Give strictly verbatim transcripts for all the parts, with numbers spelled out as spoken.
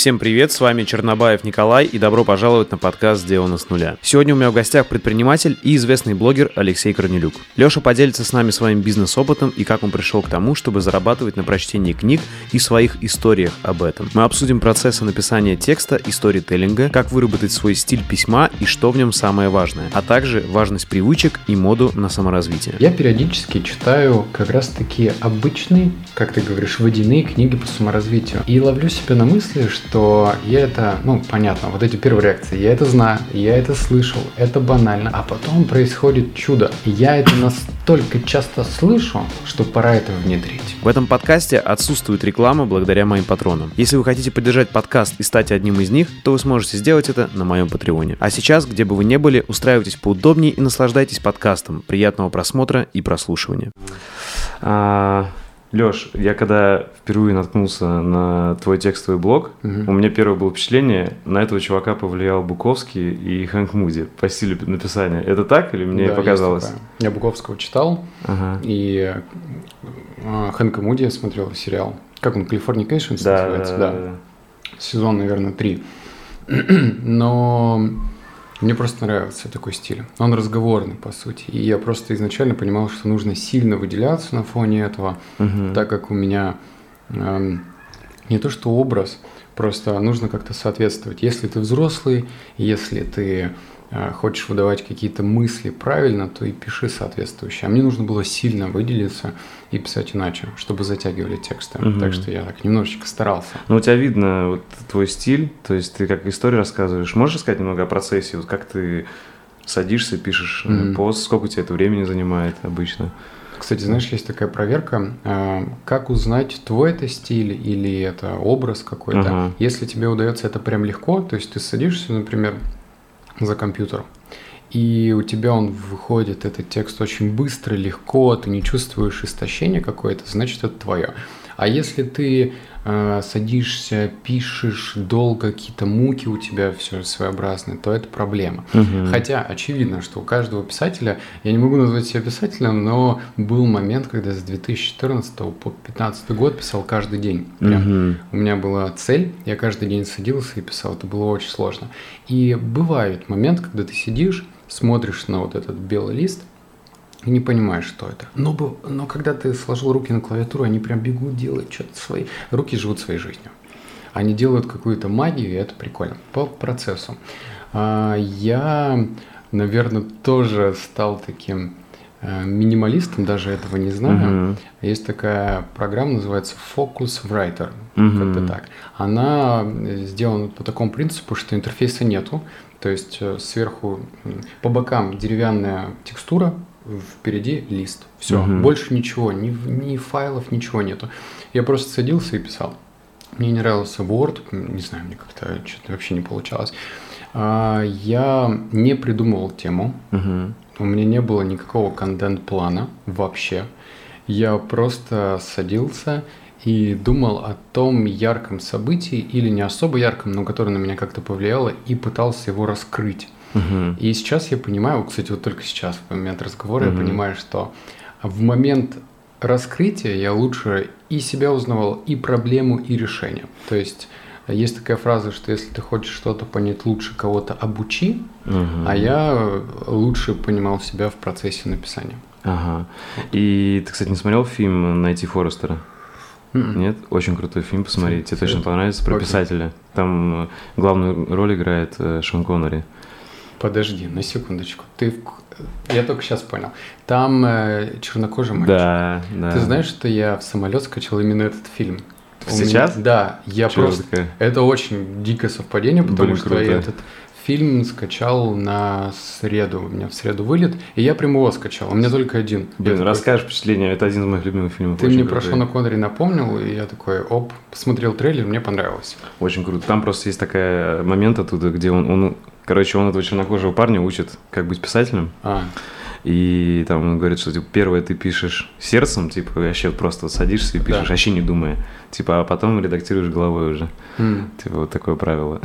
Всем привет, с вами Чернобаев Николай и добро пожаловать на подкаст «Сделано с нуля». Сегодня у меня в гостях предприниматель и известный блогер Алексей Корнелюк. Леша поделится с нами своим бизнес-опытом и как он пришел к тому, чтобы зарабатывать на прочтении книг и своих историях об этом. Мы обсудим процессы написания текста и сторителлинга, как выработать свой стиль письма и что в нем самое важное, а также важность привычек и моду на саморазвитие. Я периодически читаю как раз таки обычные, как ты говоришь, водяные книги по саморазвитию и ловлю себя на мысли, что я это, ну понятно, вот эти первые реакции, я это знаю, я это слышал, это банально, а потом происходит чудо. Я это настолько часто слышу, что пора это внедрить. В этом подкасте отсутствует реклама благодаря моим патронам. Если вы хотите поддержать подкаст и стать одним из них, то вы сможете сделать это на моем патреоне. А сейчас, где бы вы ни были, устраивайтесь поудобнее и наслаждайтесь подкастом. Приятного просмотра и прослушивания. А... Лёш, я когда впервые наткнулся на твой текстовый блог, угу. у меня первое было впечатление, на этого чувака повлиял Буковский и Хэнк Муди по стилю написания. Это так или мне да, показалось? Я Буковского читал, ага. и Хэнка Муди смотрел сериал. Как он, Californication да, называется? Да, да. да. Сезон, наверное, три. Но мне просто нравился такой стиль. Он разговорный, по сути. И я просто изначально понимал, что нужно сильно выделяться на фоне этого, угу. так как у меня э, не то что образ, просто нужно как-то соответствовать. Если ты взрослый, если ты э, хочешь выдавать какие-то мысли правильно, то и пиши соответствующе. А мне нужно было сильно выделиться и писать иначе, чтобы затягивали тексты. Угу. Так что я так немножечко старался. Ну, у тебя видно вот твой стиль, то есть ты как историю рассказываешь. Можешь рассказать немного о процессе? Вот как ты садишься, пишешь угу. пост, сколько у тебя это времени занимает обычно? Кстати, знаешь, есть такая проверка, э, как узнать, твой это стиль или это образ какой-то. Угу. Если тебе удается это прям легко, то есть ты садишься, например, за компьютер, и у тебя он выходит, этот текст, очень быстро, легко, ты не чувствуешь истощения какое-то, значит, это твое. А если ты э, садишься, пишешь долго, какие-то муки у тебя все своеобразные, то это проблема. Угу. Хотя очевидно, что у каждого писателя, я не могу назвать себя писателем, но был момент, когда с две тысячи четырнадцатого по две тысячи пятнадцатый год писал каждый день. Прям. Угу. У меня была цель, я каждый день садился и писал, это было очень сложно. И бывает момент, когда ты сидишь, смотришь на вот этот белый лист, и не понимаешь, что это. Но, но когда ты сложил руки на клавиатуру, они прям бегут, делают что-то свои. Руки живут своей жизнью. Они делают какую-то магию, и это прикольно. По процессу. Я, наверное, тоже стал таким минималистом, даже этого не знаю. Uh-huh. Есть такая программа, называется Focus Writer. Uh-huh. Как-то так. Она сделана по такому принципу, что интерфейса нету. То есть сверху, по бокам деревянная текстура, впереди лист. Все, угу. больше ничего, ни, ни файлов, ничего нету. Я просто садился и писал. Мне не нравился Word, не знаю, мне как-то что-то вообще не получалось. А, я не придумывал тему, угу. у меня не было никакого контент-плана вообще. Я просто садился и думал о том ярком событии, или не особо ярком, но которое на меня как-то повлияло, и пытался его раскрыть. Uh-huh. И сейчас я понимаю, кстати, вот только сейчас, в момент разговора, uh-huh. я понимаю, что в момент раскрытия я лучше и себя узнавал, и проблему, и решение. То есть есть такая фраза, что если ты хочешь что-то понять лучше, кого-то обучи, uh-huh. а я лучше понимал себя в процессе написания. Ага. Uh-huh. И ты, кстати, не смотрел фильм «Найти Форрестера»? Mm-mm. Нет? Очень крутой фильм, посмотри, тебе точно понравится, про okay. писателя. Там главную роль играет Шон Коннери. Подожди, на секундочку. Ты... Я только сейчас понял. Там э, чернокожий мальчик. Да, да. Ты знаешь, что я в самолет скачал именно этот фильм? Сейчас? Меня... Да, я Чего просто... Такая? Это очень дикое совпадение, потому Блин, что круто. Я этот фильм скачал на среду. У меня в среду вылет, и я прям его скачал. У меня только один. Блин, это расскажешь просто... впечатление. Это один из моих любимых фильмов. Ты очень мне про Шона Коннери напомнил, и я такой, оп, посмотрел трейлер, мне понравилось. Очень круто. Там просто есть такой момент оттуда, где он... он... Короче, он этого чернокожего парня учит, как быть писателем. А. И там он говорит, что типа, первое ты пишешь сердцем, типа вообще просто вот садишься и пишешь, да. вообще не думая. Типа, а потом редактируешь головой уже. Mm. Типа вот такое правило.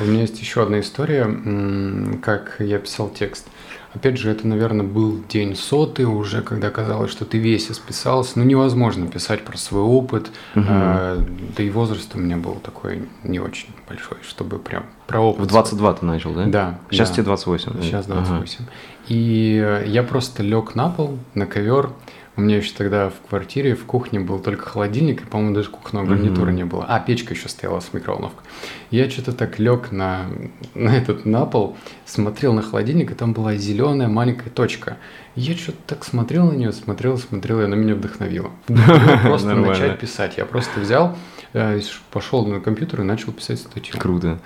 У меня есть еще одна история, как я писал текст. Опять же, это, наверное, был день сотый уже, когда казалось, что ты весь исписался. Ну, невозможно писать про свой опыт. Угу. А, да и возраст у меня был такой не очень большой, чтобы прям про опыт. В двадцать два ты начал, да? Да. Сейчас да. тебе двадцать восемь. Сейчас двадцать восемь. Ага. И я просто лег на пол, на ковер. У меня еще тогда в квартире, в кухне был только холодильник, и, по-моему, даже кухонного гарнитура mm-hmm. не было. А, печка еще стояла с микроволновкой. Я что-то так лег на, на этот на пол, смотрел на холодильник, и там была зеленая маленькая точка. Я что-то так смотрел на нее, смотрел, смотрел, и она меня вдохновила. Просто начать писать. Я просто взял, пошел на компьютер и начал писать статью. Круто.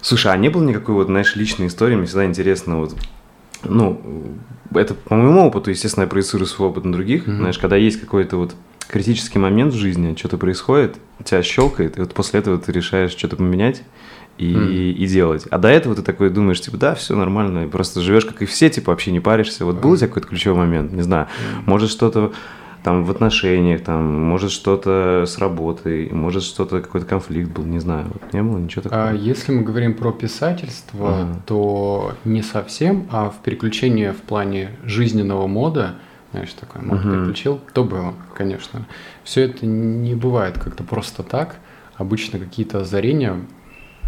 Слушай, а не было никакой, вот, знаешь, личной истории? Мне всегда интересно, вот, ну... Это по моему опыту, естественно, я проецирую свой опыт на других. Mm-hmm. Знаешь, когда есть какой-то вот критический момент в жизни, что-то происходит, тебя щелкает, и вот после этого ты решаешь что-то поменять и, mm-hmm. и делать. А до этого ты такой думаешь, типа, да, все нормально, и просто живешь, как и все, типа, вообще не паришься. Вот mm-hmm. был у тебя какой-то ключевой момент, не знаю, mm-hmm. может, что-то там в отношениях, там, может, что-то с работой, может, что-то, какой-то конфликт был, не знаю, вот не было ничего такого. А если мы говорим про писательство, ага. то не совсем, а в переключении в плане жизненного мода, знаешь, такой мод ага. переключил, то было, конечно. Все это не бывает как-то просто так, обычно какие-то озарения,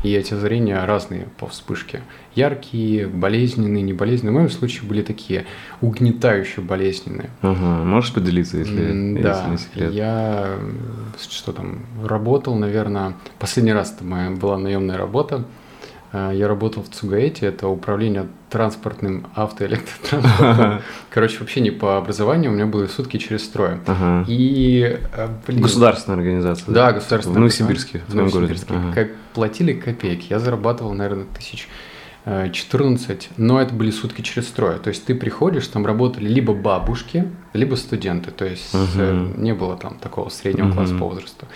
и эти озарения разные по вспышке. Яркие, болезненные, неболезненные. В моем случае были такие угнетающие болезненные. Ага, можешь поделиться, если, mm, если да. не секрет? Да, я что там, работал, наверное, последний раз это моя была наемная работа. Я работал в ЦУГАЭТИ, это управление транспортным автоэлектротранспортом. Короче, вообще не по образованию, у меня были сутки через строй. Ага. И, блин, государственная организация. Да, да государственная. В Новосибирске, в твоем городе. Ага. Платили копейки, я зарабатывал, наверное, тысяч четырнадцать, но это были сутки через строй. То есть ты приходишь, там работали либо бабушки, либо студенты. То есть ага. не было там такого среднего ага. класса по возрасту.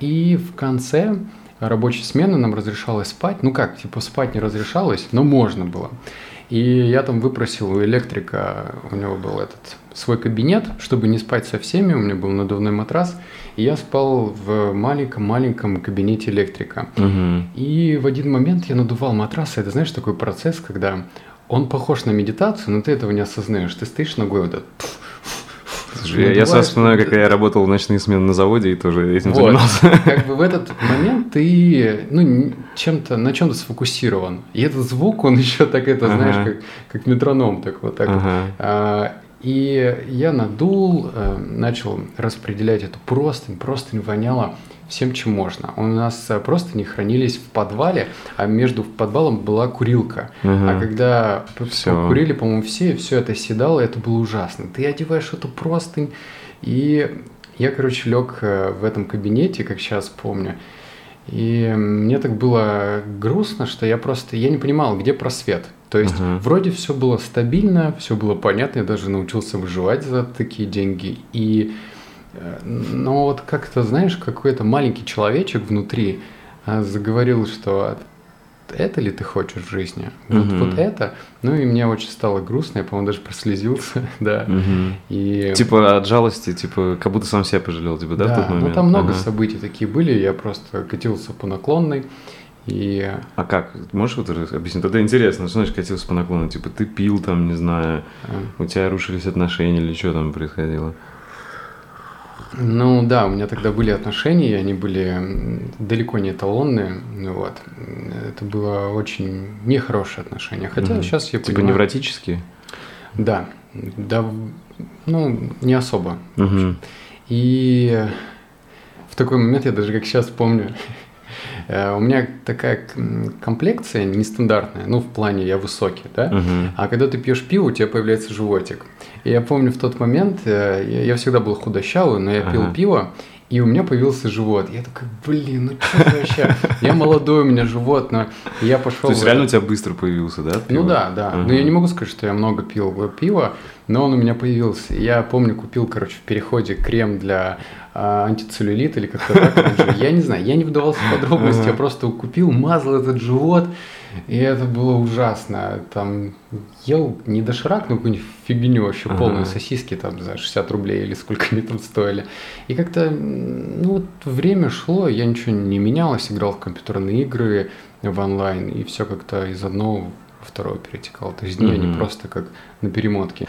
И в конце... Рабочая смена, нам разрешалось спать. Ну как, типа спать не разрешалось, но можно было. И я там выпросил у электрика, у него был этот свой кабинет, чтобы не спать со всеми, у меня был надувной матрас. И я спал в маленьком-маленьком кабинете электрика. Угу. И в один момент я надувал матрас. Это, знаешь, такой процесс, когда он похож на медитацию, но ты этого не осознаешь. Ты стоишь ногой вот так... Слушай, я, я сам вспоминаю, как я работал в ночные смены на заводе и тоже этим вот. занимался. Как бы в этот момент ты ну, чем-то, на чем-то сфокусирован. И этот звук, он еще так, это, ага. знаешь, как, как метроном. Так вот так ага. вот. А, и я надул, начал распределять эту простынь. Простынь воняла всем, чем можно. У нас простыни хранились в подвале, а между подвалом была курилка. Ага. А когда все. курили, по-моему, все, все это оседало, это было ужасно. Ты одеваешь эту простынь, и я, короче, лег в этом кабинете, как сейчас помню, и мне так было грустно, что я просто, я не понимал, где просвет. То есть ага. вроде все было стабильно, все было понятно, я даже научился выживать за такие деньги, и но вот как-то, знаешь, какой-то маленький человечек внутри заговорил, что это ли ты хочешь в жизни? Вот, угу. вот это. Ну и мне очень стало грустно, я, по-моему, даже прослезился, да. Угу. И... Типа от жалости, типа как будто сам себя пожалел, типа, да, да в тот момент? Да, ну там много ага. событий такие были, я просто катился по наклонной. И... А как? Можешь вот объяснить? Тогда интересно, что значит катился по наклонной? Типа ты пил там, не знаю, а. у тебя рушились отношения или что там происходило? Ну да, у меня тогда были отношения, они были далеко не эталонные, вот. Это было очень нехорошие отношения, хотя mm-hmm. сейчас я типа понимаю... Типа невротические? Да, да, ну не особо. Mm-hmm. И в такой момент, я даже как сейчас помню, у меня такая комплекция нестандартная, ну в плане я высокий, да, mm-hmm. а когда ты пьешь пиво, у тебя появляется животик. И я помню в тот момент, я, я всегда был худощавый, но я ага. пил пиво, и у меня появился живот. Я такой, блин, ну что вообще? Я молодой, у меня живот, но я пошел... То есть реально у тебя быстро появился, да? Ну да, да. Но я не могу сказать, что я много пил пива, но он у меня появился. Я помню, купил, короче, в переходе крем для антицеллюлит или как-то так. Я не знаю, я не вдавался в подробности, я просто купил, мазал этот живот, и это было ужасно. Там ел не доширак, но какую-нибудь фигню вообще, полную сосиски там за шестьдесят рублей или сколько они там стоили. И как-то, ну вот время шло, я ничего не менялось, играл в компьютерные игры, в онлайн, и все как-то из одного во второе перетекало. То есть дни они просто как на перемотке.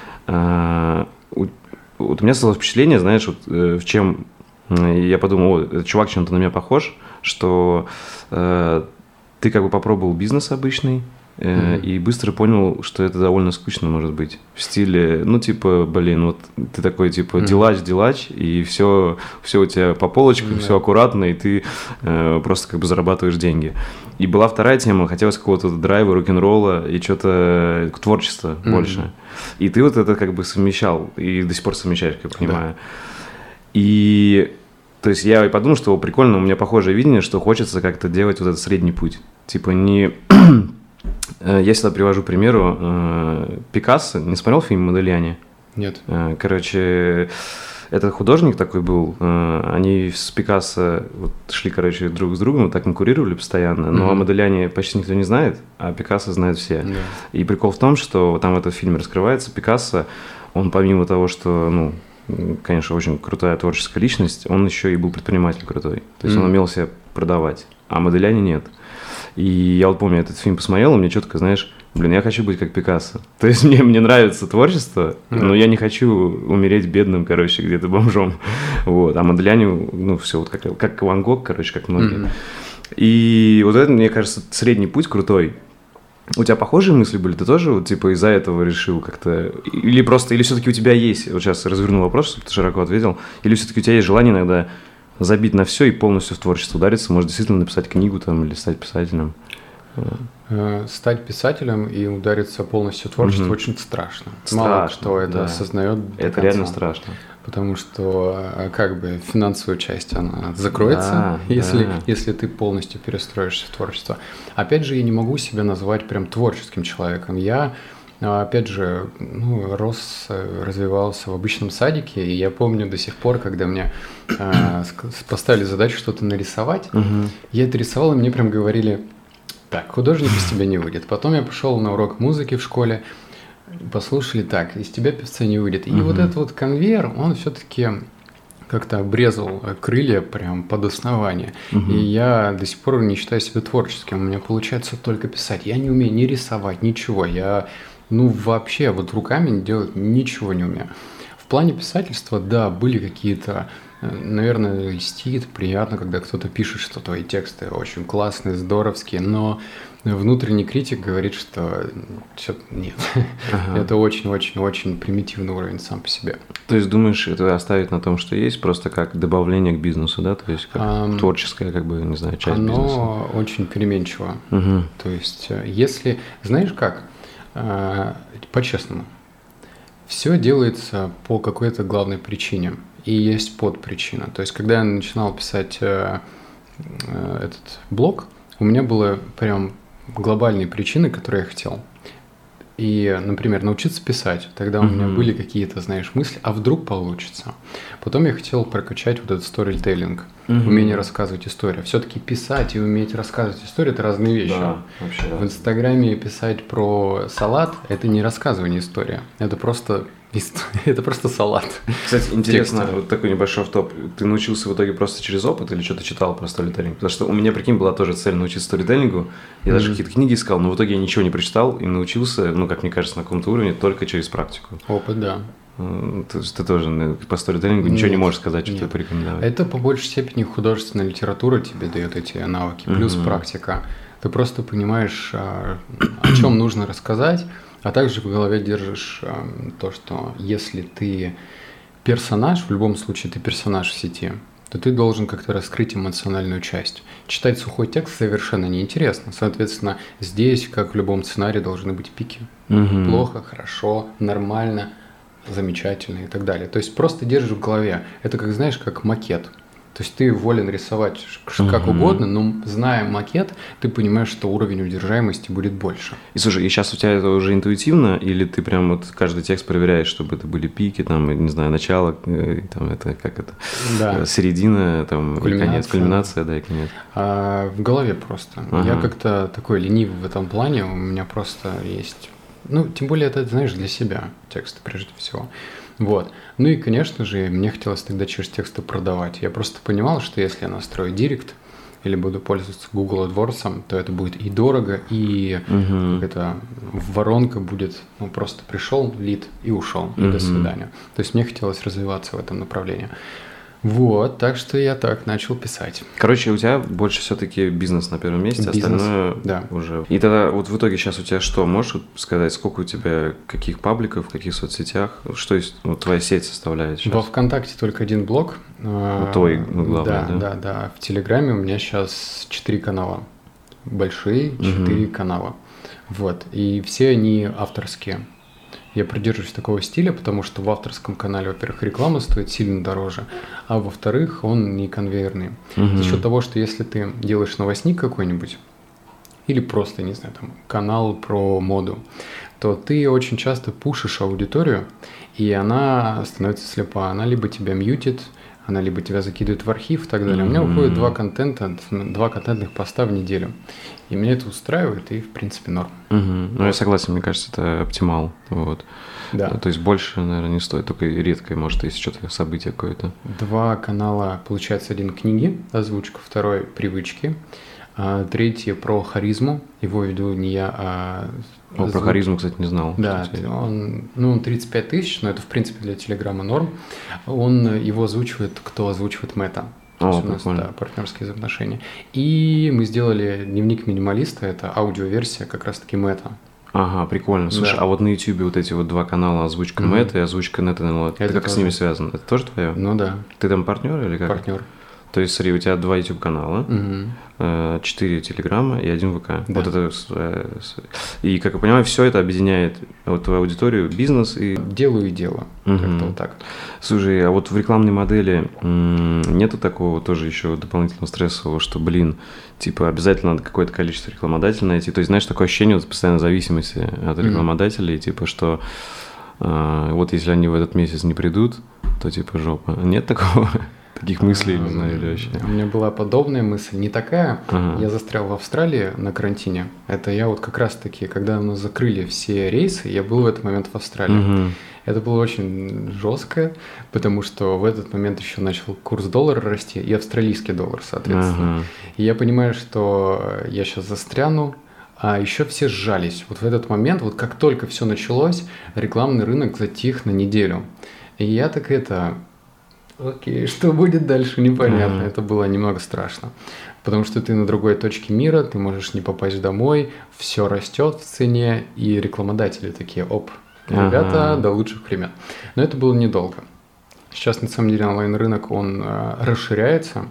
Вот у меня стало впечатление, знаешь, вот, э, в чем я подумал, о, этот чувак чем-то на меня похож, что э, ты как бы попробовал бизнес обычный э, mm-hmm. и быстро понял, что это довольно скучно может быть. В стиле, ну типа, блин, вот ты такой типа mm-hmm. делач-делач, и все, все у тебя по полочкам, mm-hmm. все аккуратно, и ты э, просто как бы зарабатываешь деньги. И была вторая тема, хотелось какого-то драйва, рок-н-ролла и что-то творчества mm-hmm. больше. И ты вот это как бы совмещал, и до сих пор совмещаешь, как я понимаю. Да. И то есть я и подумал, что прикольно, у меня похожее видение, что хочется как-то делать вот этот средний путь. Типа не... Я всегда привожу примеру Пикассо. Не смотрел фильм «Модильяни»? Нет. Короче, этот художник такой был. Они с Пикассо вот шли, короче, друг с другом, вот так конкурировали постоянно. Но mm-hmm. о Модильяни почти никто не знает, а Пикассо знают все. Yeah. И прикол в том, что там этот фильм раскрывается. Пикассо, он помимо того, что, ну, конечно, очень крутая творческая личность, он еще и был предприниматель крутой. То есть mm-hmm. он умел себя продавать, а Модильяни нет. И я вот помню, этот фильм посмотрел, и мне четко, знаешь, блин, я хочу быть как Пикассо. То есть мне, мне нравится творчество, mm-hmm. но я не хочу умереть бедным, короче, где-то бомжом. Вот. А Модильяни, ну, все вот как, как Ван Гог, короче, как многие. Mm-hmm. И вот это, мне кажется, средний путь крутой. У тебя похожие мысли были? Ты тоже вот, типа, из-за этого решил как-то... Или просто, или все-таки у тебя есть... Вот сейчас разверну вопрос, чтобы ты широко ответил. Или все-таки у тебя есть желание иногда забить на все и полностью в творчество удариться? Может, действительно написать книгу там или стать писателем? Стать писателем и удариться полностью в творчество mm-hmm. очень страшно. страшно. Мало кто это да. осознает. Это конца. Реально страшно. Потому что как бы финансовая часть, она закроется, да, если, да. если ты полностью перестроишься в творчество. Опять же, я не могу себя назвать прям творческим человеком. Я, опять же, ну, рос, развивался в обычном садике, и я помню до сих пор, когда мне э, поставили задачу что-то нарисовать, mm-hmm. я это рисовал, и мне прям говорили... Так, художник из тебя не выйдет. Потом я пошел на урок музыки в школе, послушали так, из тебя певца не выйдет. И угу. вот этот вот конвейер, он все-таки как-то обрезал крылья прям под основание. Угу. И я до сих пор не считаю себя творческим. У меня получается только писать. Я не умею ни рисовать, ничего. Я, ну, вообще вот руками делать ничего не умею. В плане писательства, да, были какие-то... Наверное, льстит, приятно, когда кто-то пишет, что твои тексты очень классные, здоровские, но внутренний критик говорит, что нет, ага. это очень-очень-очень примитивный уровень сам по себе. То есть думаешь, это оставить на том, что есть, просто как добавление к бизнесу, да? То есть как а, творческая, как бы, не знаю, часть оно бизнеса? Оно очень переменчиво. Угу. То есть если, знаешь как, по-честному, все делается по какой-то главной причине. И есть подпричина. То есть, когда я начинал писать э, э, этот блог, у меня были прям глобальные причины, которые я хотел. И, например, научиться писать. Тогда mm-hmm. у меня были какие-то, знаешь, мысли, а вдруг получится. Потом я хотел прокачать вот этот storytelling, mm-hmm. умение рассказывать историю. Все-таки писать и уметь рассказывать историю – это разные вещи. Да, вообще, да. В Инстаграме писать про салат – это не рассказывание истории, это просто… Это просто салат. Кстати, интересно, вот такой небольшой автоп. Ты научился в итоге просто через опыт или что-то читал про сторителлинг? Потому что у меня, прикинь, была тоже цель научиться сторителлингу. Я mm-hmm. даже какие-то книги искал, но в итоге я ничего не прочитал и научился, ну, как мне кажется, на каком-то уровне только через практику. Опыт, да. То есть ты тоже по сторителлингу ничего не можешь сказать, что ты порекомендовал. Это по большей степени художественная литература тебе дает эти навыки, плюс mm-hmm. практика. Ты просто понимаешь, о чем нужно рассказать. А также в голове держишь э, то, что если ты персонаж, в любом случае ты персонаж в сети, то ты должен как-то раскрыть эмоциональную часть. Читать сухой текст совершенно неинтересно. Соответственно, здесь, как в любом сценарии, должны быть пики. Угу. Плохо, хорошо, нормально, замечательно и так далее. То есть просто держишь в голове. Это, как знаешь, как макет. То есть ты волен рисовать как угу. угодно, но зная макет, ты понимаешь, что уровень удержаемости будет больше. И слушай, и сейчас у тебя это уже интуитивно, или ты прям вот каждый текст проверяешь, чтобы это были пики, там, не знаю, начало, там это как это, да. середина, там, кульминация. И конец, кульминация, да, и конец. А, в голове просто. Ага. Я как-то такой ленивый в этом плане, у меня просто есть. Ну, тем более, это, знаешь, для себя тексты прежде всего. Вот. Ну и, конечно же, мне хотелось тогда через тексты продавать. Я просто понимал, что если я настрою директ или буду пользоваться Google AdWords, то это будет и дорого, и угу. это воронка будет, ну, просто пришел лид и ушел, угу. и до свидания. То есть мне хотелось развиваться в этом направлении. Вот, так что я так начал писать. Короче, у тебя больше все-таки бизнес на первом месте, бизнес, остальное да. уже. И тогда вот в итоге сейчас у тебя что? Можешь сказать, сколько у тебя, каких пабликов, в каких соцсетях? Что есть, вот, твоя сеть составляет сейчас? Во ВКонтакте только один блог. Твой, ну, главный, да? Да, да, да. В Телеграме у меня сейчас четыре канала. Большие четыре угу. канала. Вот, и все они авторские. Я придерживаюсь такого стиля, потому что в авторском канале, во-первых, реклама стоит сильно дороже, а во-вторых, он не конвейерный. Угу. За счет того, что если ты делаешь новостник какой-нибудь, или просто, не знаю, там, канал про моду, то ты очень часто пушишь аудиторию, и она становится слепа. Она либо тебя мьютит, она либо тебя закидывает в архив и так далее. У меня уходит два контента, два контентных поста в неделю. И меня это устраивает, и в принципе норм. Угу. Ну, я согласен, мне кажется, это оптимал. Вот. Да. То есть больше, наверное, не стоит, только редко, может, если что-то событие какое-то. Два канала, получается, один книги, озвучка, второй привычки, третий про харизму. Его веду не я, а... О, про харизму, кстати, не знал. Да, он, ну, он тридцать пять тысяч, но это, в принципе, для Телеграма норм. Он, его озвучивает, кто озвучивает Мэтта. О, у нас, да, партнерские взаимоотношения. И мы сделали дневник минималиста, это аудиоверсия как раз-таки Мэтта. Ага, прикольно. Слушай, да. А вот на Ютубе вот эти вот два канала, озвучка mm-hmm. Мэтта и озвучка Нетэнэлла, ты как тоже... с ними связан? Это тоже твое? Ну да. Ты там партнер или как? Партнер. То есть, смотри, у тебя два YouTube-канала, mm-hmm. четыре Телеграма и один ВК. Да. Вот это... И, как я понимаю, все это объединяет вот твою аудиторию, бизнес и... Делаю и дело. Mm-hmm. Как-то вот так. Слушай, а вот в рекламной модели нету такого тоже еще дополнительного стрессового, что, блин, типа обязательно надо какое-то количество рекламодателей найти. То есть, знаешь, такое ощущение вот постоянной зависимости от рекламодателей, mm-hmm. типа, что вот если они в этот месяц не придут, то типа жопа. Нет такого? Таких мыслей, не знаю, или вообще. У меня была подобная мысль, не такая. Ага. Я застрял в Австралии на карантине. Это я вот как раз-таки, когда у нас закрыли все рейсы, я был в этот момент в Австралии. Угу. Это было очень жестко, потому что в этот момент еще начал курс доллара расти и австралийский доллар, соответственно. Ага. И я понимаю, что я сейчас застряну. А еще все сжались. Вот в этот момент, вот как только все началось, рекламный рынок затих на неделю. И я так это... Окей, что будет дальше, непонятно. Mm-hmm. Это было немного страшно. Потому что ты на другой точке мира, ты можешь не попасть домой, все растет в цене, и рекламодатели такие, оп, ребята, mm-hmm. до лучших времен. Но это было недолго. Сейчас, на самом деле, онлайн-рынок, он э, расширяется.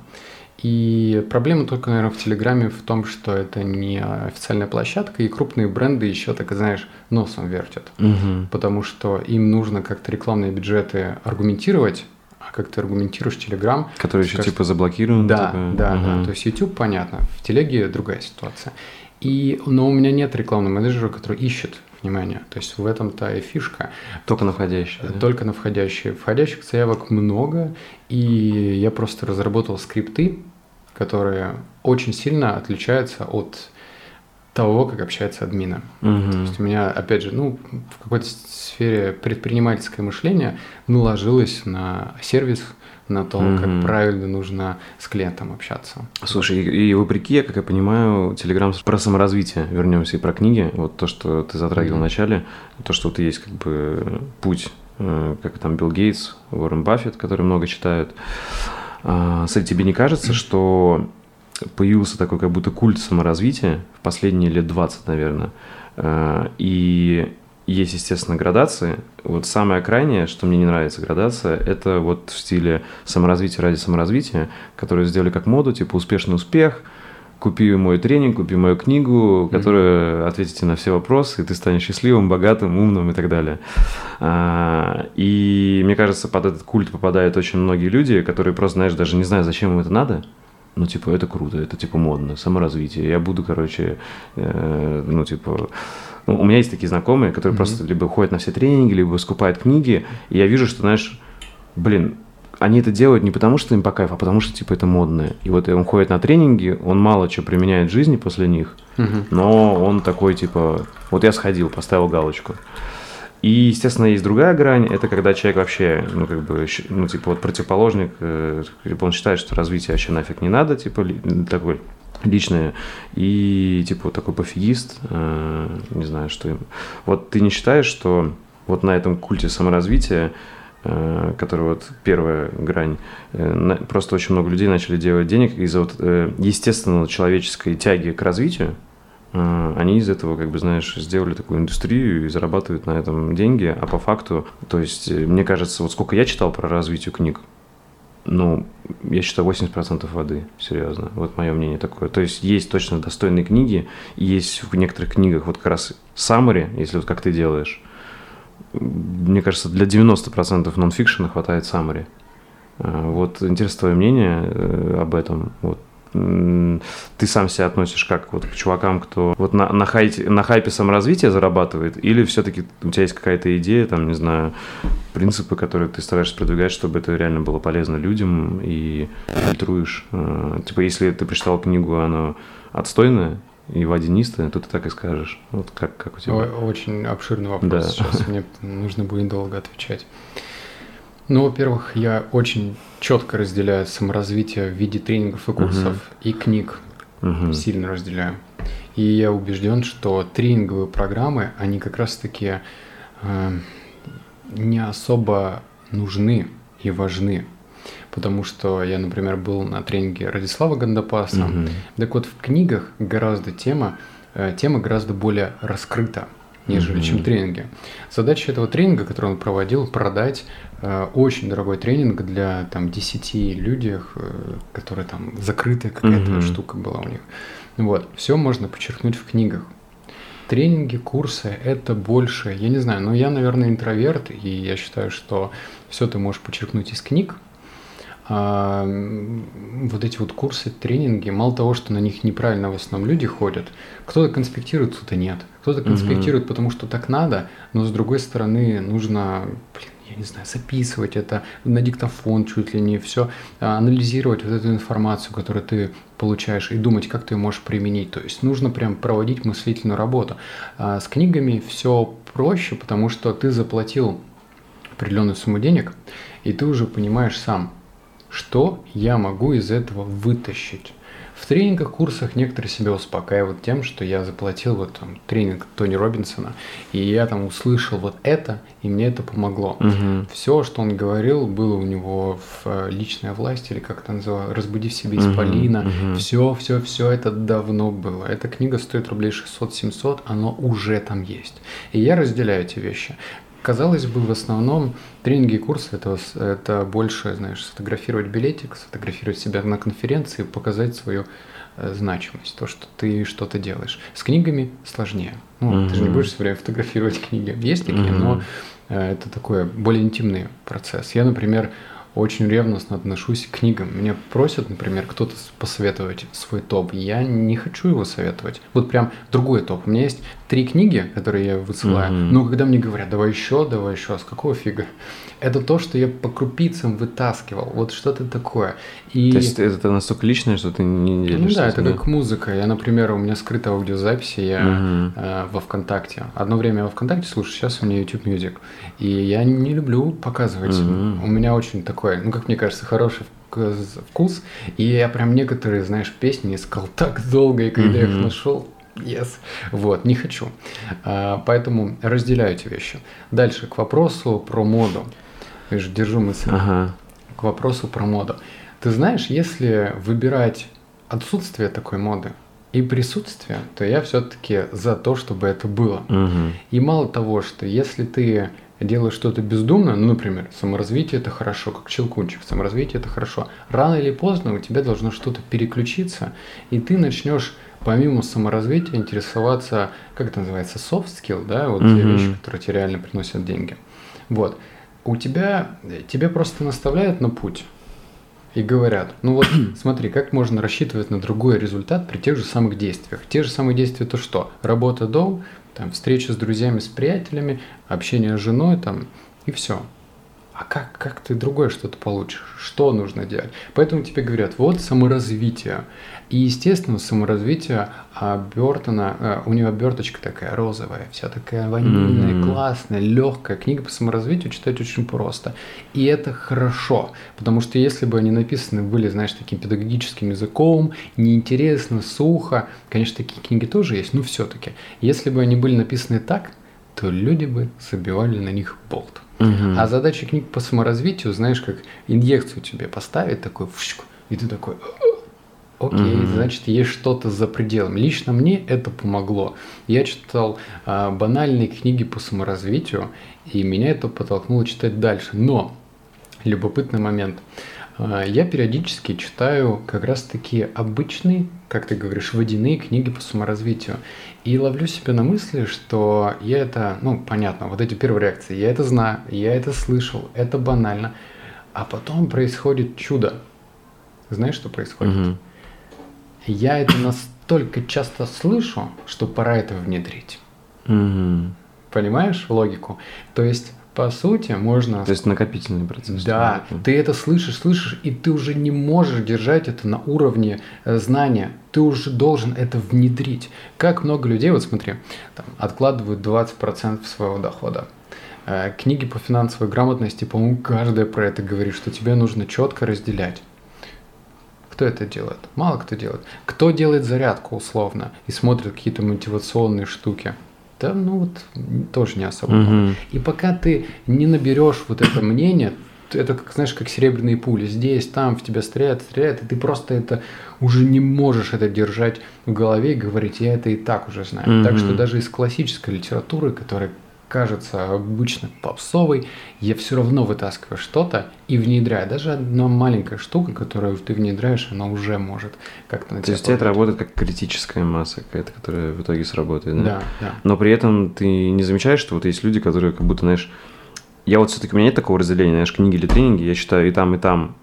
И проблема только, наверное, в Телеграме в том, что это не официальная площадка, и крупные бренды еще, так и знаешь, носом вертят. Mm-hmm. Потому что им нужно как-то рекламные бюджеты аргументировать, как ты аргументируешь Telegram. Который еще кажется... типа заблокирован. Да, типа... да, uh-huh. да. То есть YouTube, понятно, в Телеге другая ситуация. И... Но у меня нет рекламного менеджера, который ищет внимание. То есть в этом-то и фишка. Только на входящие. Только да? на входящие. Входящих заявок много, и я просто разработал скрипты, которые очень сильно отличаются от того, как общаются админы. Uh-huh. То есть у меня, опять же, ну, в какой-то сфере предпринимательское мышление наложилось на сервис, на то, uh-huh. как правильно нужно с клиентом общаться. Слушай, и, и вопреки, как я понимаю, Telegram про саморазвитие. Вернемся и про книги. Вот то, что ты затрагивал uh-huh. в начале, то, что ты есть как бы путь, как там Билл Гейтс, Уоррен Баффет, которые много читают. Кстати, тебе не кажется, что... появился такой как будто культ саморазвития в последние лет двадцать, наверное. И есть, естественно, градации. Вот самое крайнее, что мне не нравится градация, это вот в стиле саморазвития ради саморазвития, которые сделали как моду, типа успешный успех, Купи мой тренинг, купи мою книгу, которая ответит на все вопросы, и ты станешь счастливым, богатым, умным и так далее. И мне кажется, под этот культ попадают очень многие люди, которые просто, знаешь, даже не знают, зачем им это надо. Ну, типа, это круто, это, типа, модно, саморазвитие. Я буду, короче, э, ну, типа... Ну, у меня есть такие знакомые, которые mm-hmm. просто либо ходят на все тренинги, либо скупают книги, и я вижу, что, знаешь, блин, они это делают не потому, что им по кайфу, а потому что, типа, это модно. И вот он ходит на тренинги, он мало чего применяет в жизни после них, mm-hmm. но он такой, типа, вот я сходил, поставил галочку. И, естественно, есть другая грань, это когда человек вообще, ну, как бы, ну, типа, вот противоположник, он считает, что развитие вообще нафиг не надо, типа, такой личное, и, типа, вот такой пофигист, не знаю, что им. Вот ты не считаешь, что вот на этом культе саморазвития, который вот первая грань, просто очень много людей начали делать денег из-за вот естественного человеческой тяги к развитию, они из этого, как бы, знаешь, сделали такую индустрию и зарабатывают на этом деньги, а по факту, то есть, мне кажется, вот сколько я читал про развитие книг, ну, я считаю, восемьдесят процентов воды, серьезно, вот мое мнение такое. То есть, есть точно достойные книги, и есть в некоторых книгах вот как раз summary, если вот как ты делаешь, мне кажется, для девяносто процентов нонфикшена хватает summary. Вот интересно твое мнение об этом, вот. Ты сам себя относишь как вот к чувакам, кто вот на, на, хай, на хайпе саморазвития зарабатывает, или все-таки у тебя есть какая-то идея, там, не знаю, принципы, которые ты стараешься продвигать, чтобы это реально было полезно людям, и фильтруешь? Типа, если ты прочитал книгу, она отстойная и водянистая, то ты так и скажешь. Вот как, как у тебя? Очень обширный вопрос, да. Сейчас мне нужно будет долго отвечать. Ну, во-первых, я очень четко разделяю саморазвитие в виде тренингов и курсов uh-huh. и книг. Uh-huh. Сильно разделяю. И я убежден, что тренинговые программы, они как раз-таки э, не особо нужны и важны. Потому что я, например, был на тренинге Радислава Гандапаса. Uh-huh. Так вот, в книгах гораздо тема, э, тема гораздо более раскрыта, нежели mm-hmm. чем тренинги. Задача этого тренинга, который он проводил, продать э, очень дорогой тренинг для там, десяти людей, э, которые там закрытая какая-то mm-hmm. штука была у них. Вот. Все можно подчеркнуть в книгах. Тренинги, курсы – это больше, я не знаю, но я, наверное, интроверт, и я считаю, что все ты можешь подчеркнуть из книг. А, вот эти вот курсы, тренинги, мало того, что на них неправильно в основном люди ходят, кто-то конспектирует, кто-то нет, кто-то конспектирует, mm-hmm. потому что так надо, но с другой стороны нужно, блин, я не знаю, записывать это на диктофон чуть ли не все, анализировать вот эту информацию, которую ты получаешь, и думать, как ты ее можешь применить, то есть нужно прям проводить мыслительную работу. А с книгами все проще, потому что ты заплатил определенную сумму денег, и ты уже понимаешь сам, что я могу из этого вытащить. В тренингах, курсах некоторые себя успокаивают тем, что я заплатил вот там тренинг Тони Роббинсона, и я там услышал вот это, и мне это помогло. Угу. Все, что он говорил, было у него в «Личная власть», или как это называлось, «Разбуди в себе исполина». Угу. Все, все, все это давно было. Эта книга стоит рублей шестьсот-семьсот, она уже там есть. И я разделяю эти вещи. Казалось бы, в основном тренинги и курсы это, – это больше, знаешь, сфотографировать билетик, сфотографировать себя на конференции, показать свою э, значимость, то, что ты что-то делаешь. С книгами сложнее. Ну, mm-hmm. ты же не будешь все время фотографировать книги. Есть такие, mm-hmm. но э, это такой более интимный процесс. Я, например, очень ревностно отношусь к книгам. Меня просят, например, кто-то посоветовать свой топ. Я не хочу его советовать. Вот прям другой топ. У меня есть три книги, которые я высылаю. Mm-hmm. Но когда мне говорят, давай еще, давай еще, а с какого фига? Это то, что я по крупицам вытаскивал. Вот что-то такое. И... То есть это настолько личное, что ты не делишься? Ну да, это да? Как музыка. Я, например, у меня скрытая аудиозапись, я mm-hmm. э, во ВКонтакте. Одно время я во ВКонтакте слушаю, сейчас у меня YouTube Music. И я не люблю показывать. Mm-hmm. У меня очень такой, ну, как мне кажется, хороший вкус. И я прям некоторые, знаешь, песни искал так долго, и когда mm-hmm. я их нашел, yes, вот, не хочу. А, поэтому разделяю эти вещи. Дальше, к вопросу про моду. Я же держу мысль. Ага. К вопросу про моду. Ты знаешь, если выбирать отсутствие такой моды и присутствие, то я все-таки за то, чтобы это было. Mm-hmm. И мало того, что если ты делаешь что-то бездумно, ну, например, саморазвитие – это хорошо, как щелкунчик, саморазвитие – это хорошо. Рано или поздно у тебя должно что-то переключиться, и ты начнешь помимо саморазвития интересоваться, как это называется, soft skill, да, вот mm-hmm. те вещи, которые тебе реально приносят деньги. Вот. У тебя, тебя просто наставляют на путь и говорят, ну вот смотри, как можно рассчитывать на другой результат при тех же самых действиях. Те же самые действия – это что? Работа, дом, там, встреча с друзьями, с приятелями, общение с женой там, и все. А как, как ты другое что-то получишь? Что нужно делать? Поэтому тебе говорят, вот саморазвитие. И, естественно, саморазвитие обертано, у нее оберточка такая розовая, вся такая ванильная, mm-hmm. классная, легкая. Книга по саморазвитию читать очень просто. И это хорошо, потому что если бы они написаны были, знаешь, таким педагогическим языком, неинтересно, сухо, конечно, такие книги тоже есть, но все-таки. Если бы они были написаны так, то люди бы забивали на них болт. Uh-huh. А задача книг по саморазвитию, знаешь, как инъекцию тебе поставить, такой, и ты такой, окей, uh-huh. значит, есть что-то за пределами. Лично мне это помогло. Я читал а, банальные книги по саморазвитию, и меня это подтолкнуло читать дальше. Но, любопытный момент, а, я периодически читаю как раз-таки обычные, как ты говоришь, водяные книги по саморазвитию. И ловлю себя на мысли, что я это, ну, понятно, вот эти первые реакции, я это знаю, я это слышал, это банально. А потом происходит чудо. Знаешь, что происходит? Mm-hmm. Я это настолько часто слышу, что пора это внедрить. Mm-hmm. Понимаешь логику? То есть, по сути, можно... То есть, накопительный процесс. Да, да, ты это слышишь, слышишь, и ты уже не можешь держать это на уровне знания. Ты уже должен это внедрить. Как много людей, вот смотри, там, откладывают двадцать процентов своего дохода. Э, книги по финансовой грамотности, по-моему, каждая про это говорит, что тебе нужно четко разделять. Кто это делает? Мало кто делает. Кто делает зарядку условно и смотрит какие-то мотивационные штуки? Да, ну вот тоже не особо. Mm-hmm. И пока ты не наберешь вот это мнение, это, как знаешь, как серебряные пули. Здесь, там, в тебя стреляют, стреляют, и ты просто это уже не можешь это держать в голове и говорить, я это и так уже знаю. Mm-hmm. Так что даже из классической литературы, которая кажется обычно попсовой, я все равно вытаскиваю что-то и внедряю. Даже одна маленькая штука, которую ты внедряешь, она уже может как-то на тебя. То есть это работает как критическая масса какая-то, которая в итоге сработает. Да? Да, да. Но при этом ты не замечаешь, что вот есть люди, которые как будто, знаешь, я вот все-таки, у меня нет такого разделения, знаешь, книги или тренинги, я считаю, и там, и там.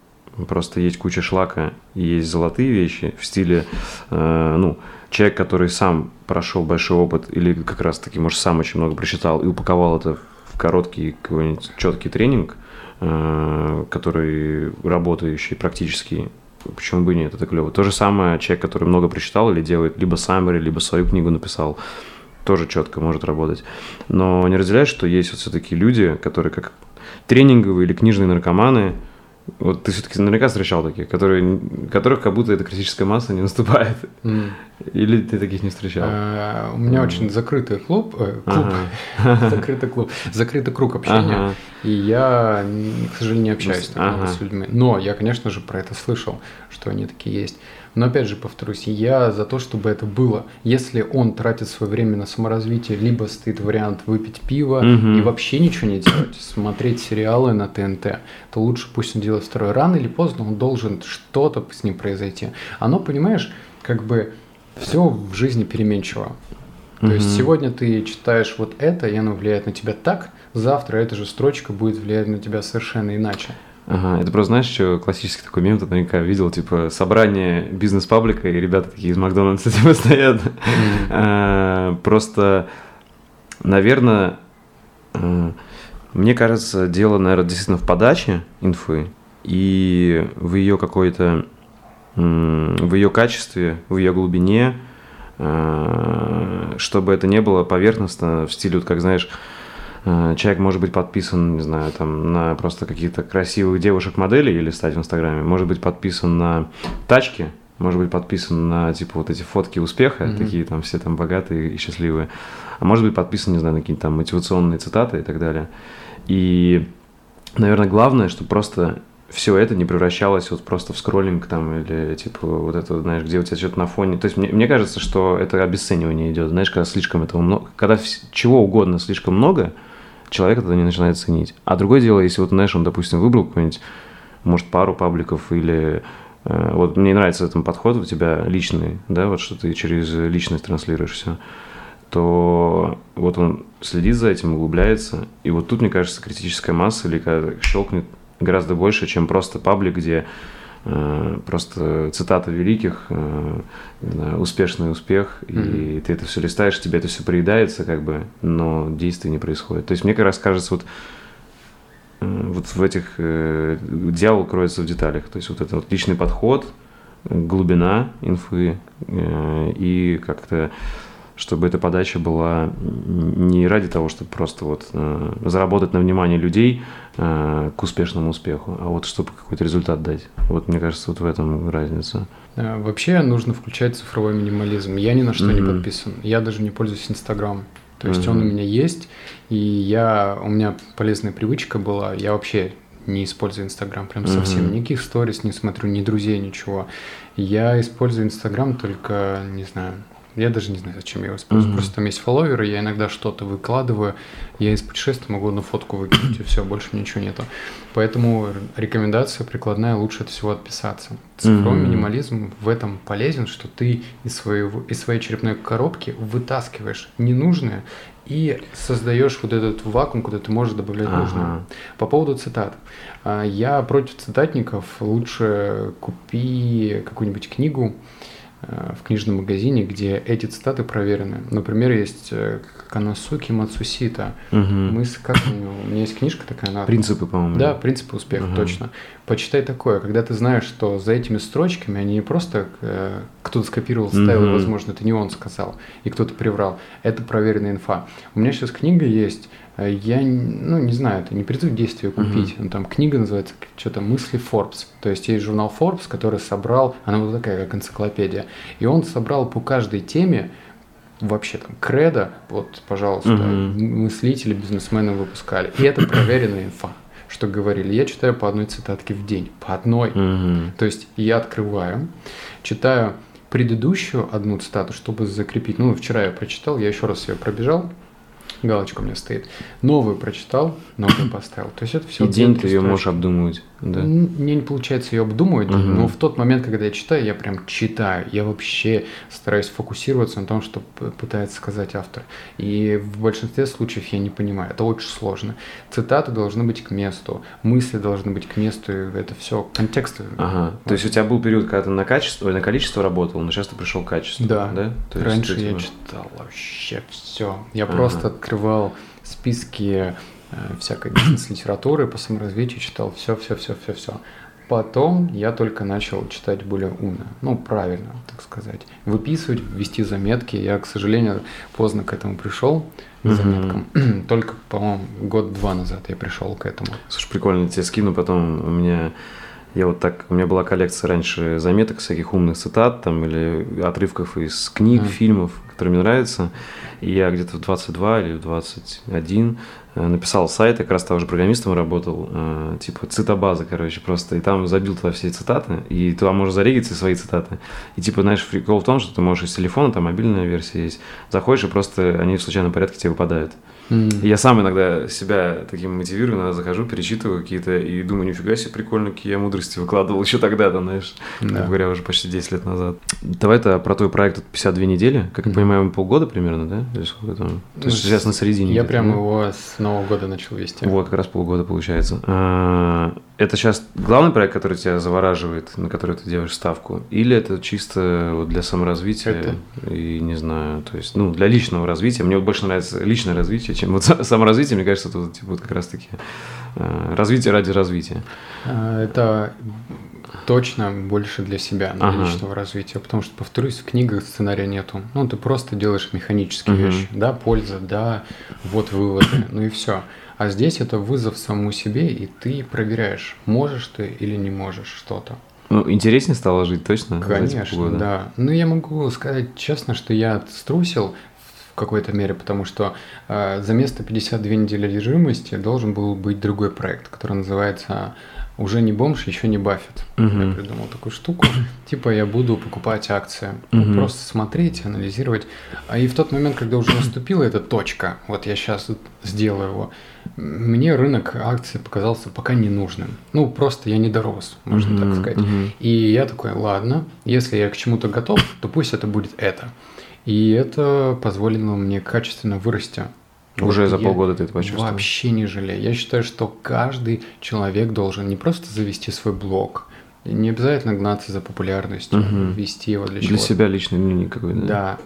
Просто есть куча шлака, и есть золотые вещи в стиле, э, ну, человек, который сам прошел большой опыт, или как раз-таки, может, сам очень много прочитал и упаковал это в короткий какой-нибудь четкий тренинг, э, который работающий, практически. Почему бы и нет, это клево. То же самое человек, который много прочитал или делает либо summary, либо свою книгу написал, тоже четко может работать. Но не разделяешь, что есть вот все-таки люди, которые как тренинговые или книжные наркоманы. Вот ты все-таки наверняка встречал таких, которые, которых как будто эта критическая масса не наступает. Mm. Или ты таких не встречал? Uh, у меня uh. очень закрытый клуб, э, клуб. Uh-huh. закрытый клуб, закрытый круг общения, uh-huh. и я, к сожалению, не общаюсь uh-huh. с людьми. Но я, конечно же, про это слышал, что они такие есть. Но опять же, повторюсь, я за то, чтобы это было. Если он тратит свое время на саморазвитие, либо стоит вариант выпить пиво mm-hmm. и вообще ничего не делать, смотреть сериалы на ТНТ, то лучше пусть он делает второе. Рано или поздно он должен что-то с ним произойти. Оно, понимаешь, как бы все в жизни переменчиво. То mm-hmm. есть сегодня ты читаешь вот это, и оно влияет на тебя так, завтра эта же строчка будет влиять на тебя совершенно иначе. Ага, это просто, знаешь, что классический такой мем, ты наверняка видел, типа, собрание бизнес-паблика, и ребята такие из Макдональдса, типа, стоят. Mm-hmm. А, просто, наверное, мне кажется, дело, наверное, действительно в подаче инфы и в ее какой-то, в ее качестве, в ее глубине, чтобы это не было поверхностно в стиле, вот как, знаешь, человек может быть подписан, не знаю, там, на просто каких-то красивых девушек-моделей или стать в Инстаграме, может быть подписан на тачки, может быть подписан на, типа, вот эти фотки успеха, mm-hmm. такие там все там богатые и счастливые, а может быть подписан, не знаю, на какие-то там мотивационные цитаты и так далее. И, наверное, главное, что просто все это не превращалось вот просто в скроллинг там или, типа, вот это, знаешь, где у тебя что-то на фоне. То есть мне, мне кажется, что это обесценивание идет, знаешь, когда слишком этого много, когда чего угодно слишком много, человек это не начинает ценить. А другое дело, если вот, знаешь, он, допустим, выбрал какую-нибудь, может, пару пабликов или... Э, вот мне нравится этот подход у тебя личный, да, вот что ты через личность транслируешь все, то вот он следит за этим, углубляется, и вот тут, мне кажется, критическая масса или когда щелкнет гораздо больше, чем просто паблик, где э, просто цитаты великих, э, успешный успех, mm-hmm. и ты это все листаешь, тебе это все приедается, как бы, но действий не происходит. То есть мне как раз кажется, вот, э, вот в этих... Э, дьявол кроется в деталях. То есть вот этот вот личный подход, глубина инфы э, и как-то... чтобы эта подача была не ради того, чтобы просто вот э, заработать на внимание людей э, к успешному успеху, а вот чтобы какой-то результат дать. Вот мне кажется, вот в этом разница. Вообще нужно включать цифровой минимализм. Я ни на что mm-hmm. не подписан. Я даже не пользуюсь Инстаграмом. То есть mm-hmm. он у меня есть, и я, у меня полезная привычка была. Я вообще не использую Инстаграм прям совсем. Mm-hmm. Никаких сторис не смотрю, ни друзей, ничего. Я использую Инстаграм только, не знаю... Я даже не знаю, зачем я его использую. Mm-hmm. Просто там есть фолловеры, я иногда что-то выкладываю. Я из путешествия могу одну фотку выкинуть, и все, больше ничего нету. Поэтому рекомендация прикладная, лучше от всего отписаться. Цифровой mm-hmm. минимализм в этом полезен, что ты из, своего, из своей черепной коробки вытаскиваешь ненужное и создаешь вот этот вакуум, куда ты можешь добавлять ага. нужное. По поводу цитат. Я против цитатников. Лучше купи какую-нибудь книгу в книжном магазине, где эти цитаты проверены. Например, есть Канасуки Мацусита. Угу. Мы с как у меня есть книжка такая. Она... Принципы, по-моему. Да, принципы успеха, угу. точно. Почитай такое, когда ты знаешь, что за этими строчками они не просто э, кто-то скопировал, вставил, угу. возможно, это не он сказал, и кто-то приврал. Это проверенная инфа. У меня сейчас книга есть. Я, ну, не знаю, это не призыв к действию купить. Uh-huh. Там книга называется что-то «Мысли Forbes». То есть есть журнал Forbes, который собрал, она вот такая, как энциклопедия, и он собрал по каждой теме вообще там кредо, вот, пожалуйста, uh-huh. мыслители, бизнесмены выпускали. И это проверенная инфа, что говорили. Я читаю по одной цитатке в день, по одной. Uh-huh. То есть я открываю, читаю предыдущую одну цитату, чтобы закрепить. Ну, вчера я прочитал, я еще раз ее пробежал. Галочка у меня стоит. Новую прочитал, новую поставил. То есть это все. И день ты ее можешь обдумывать. Да? Мне не получается ее обдумывать, угу. но в тот момент, когда я читаю, я прям читаю. Я вообще стараюсь фокусироваться на том, что пытается сказать автор. И в большинстве случаев я не понимаю. Это очень сложно. Цитаты должны быть к месту, мысли должны быть к месту. Это все контекст. Ага. Вот. То есть у тебя был период, когда ты на качество, на количество работал, но сейчас ты пришел к качеству. Да. да? То есть раньше я читал вообще все. Я ага. просто открывал списки э, всякой бизнес-литературы по саморазвитию, читал все-все-все-все-все. Потом я только начал читать более умно, ну, правильно, так сказать. Выписывать, вести заметки. Я, к сожалению, поздно к этому пришел, к заметкам. Mm-hmm. Только, по-моему, год-два назад я пришел к этому. Слушай, прикольно, тебе скину потом. У меня... Я вот так, у меня была коллекция раньше заметок, всяких умных цитат там, или отрывков из книг, mm. фильмов, которые мне нравятся. И я где-то в двадцать два или в двадцать один написал сайт, я как раз там уже программистом работал, типа цитабаза, короче, просто. И там забил туда все цитаты, и туда можно зарегиться свои цитаты. И типа, знаешь, прикол в том, что ты можешь из телефона, там мобильная версия есть, заходишь, и просто они в случайном порядке тебе выпадают. Mm. Я сам иногда себя таким мотивирую, иногда захожу, перечитываю какие-то и думаю, нифига себе, прикольно, какие я мудрости выкладывал еще тогда, да, знаешь, yeah. так говоря, уже почти десять лет назад. Давай-то про твой проект пятьдесят две недели, как mm. я понимаю, полгода примерно, да? Или сколько там? То есть сейчас на середине. Я прям его с Нового года начал вести. Вот, как раз полгода получается. Это сейчас главный проект, который тебя завораживает, на который ты делаешь ставку? Или это чисто для саморазвития? Это... И не знаю, то есть, ну, для личного развития. Мне вот больше нравится личное развитие, чем вот саморазвитие, мне кажется, это вот, типа, вот как раз-таки э, развитие ради развития. Это точно больше для себя, для ага. личного развития, потому что, повторюсь, в книгах сценария нету. Ну, ты просто делаешь механические угу. вещи. Да, польза, да, вот выводы, ну и все. А здесь это вызов самому себе, и ты проверяешь, можешь ты или не можешь что-то. Ну, интереснее стало жить, точно? Конечно, да. Ну, я могу сказать честно, что я струсил в какой-то мере, потому что э, за место пятьдесят две недели одержимости должен был быть другой проект, который называется уже не бомж, еще не Баффет. Uh-huh. Я придумал такую штуку. Типа я буду покупать акции. Uh-huh. Просто смотреть, анализировать. А и в тот момент, когда уже наступила эта точка, вот я сейчас сделаю его, мне рынок акций показался пока ненужным. Ну, просто я не дорос, можно uh-huh. так сказать. Uh-huh. И я такой, ладно, если я к чему-то готов, то пусть это будет это. И это позволило мне качественно вырасти. Уже вот за полгода ты это почувствовал? Вообще не жалею. Я считаю, что каждый человек должен не просто завести свой блог, не обязательно гнаться за популярностью, угу. вести его для чего-то. Для себя личный дневник какой-то. Да. да.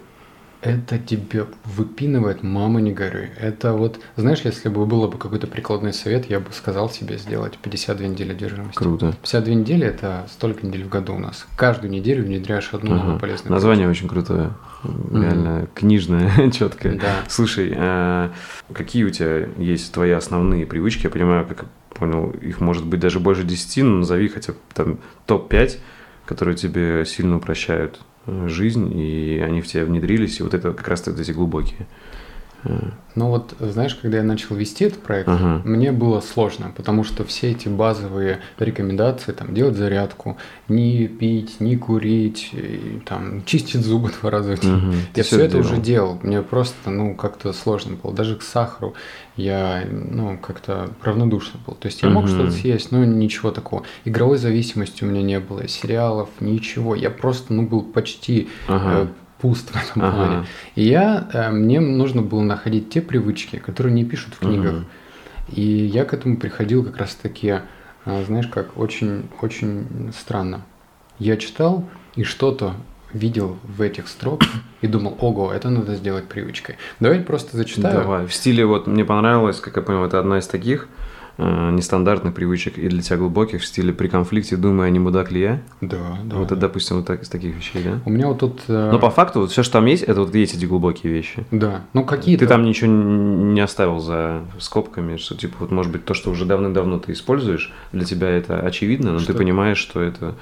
Это тебе выпинывает, мама, не горюй. Это вот, знаешь, если бы было бы какой-то прикладной совет, я бы сказал себе сделать пятьдесят две недели одержимости. Круто. пятьдесят две недели – это столько недель в году у нас. Каждую неделю внедряешь одну ага. полезную. Название продукт. Очень крутое. Mm-hmm. Реально книжное, четкое. Да. Слушай, а какие у тебя есть твои основные привычки? Я понимаю, как я понял, их может быть даже больше десяти, но назови хотя бы там топ пять, которые тебе сильно упрощают жизнь, и они в тебя внедрились, и вот это как раз эти глубокие. Ну вот, знаешь, когда я начал вести этот проект, ага. мне было сложно, потому что все эти базовые рекомендации, там, делать зарядку, не пить, не курить, и, там, чистить зубы два раза в день, ага. я все, все это делал. уже делал, мне просто, ну, как-то сложно было, даже к сахару я, ну, как-то равнодушно был, то есть я мог ага. что-то съесть, но ничего такого, игровой зависимости у меня не было, сериалов, ничего, я просто, ну, был почти... Ага. Э, пуст в этом ага. плане. И я, мне нужно было находить те привычки, которые не пишут в книгах. Ага. И я к этому приходил как раз-таки, знаешь, как очень-очень странно. Я читал и что-то видел в этих строках и думал, ого, это надо сделать привычкой. Давай просто зачитаю. Давай. В стиле, вот мне понравилось, как я понял, это одна из таких нестандартных привычек и для тебя глубоких в стиле «при конфликте думаю, а не мудак ли я?» Да, да. Вот это, да. допустим, вот так, из таких вещей, да? У меня вот тут... Но по факту вот все, что там есть, это вот есть эти глубокие вещи. Да, ну какие-то... Ты там ничего не оставил за скобками, что типа вот может быть то, что уже давным-давно ты используешь, для тебя это очевидно, но что? Ты понимаешь, что это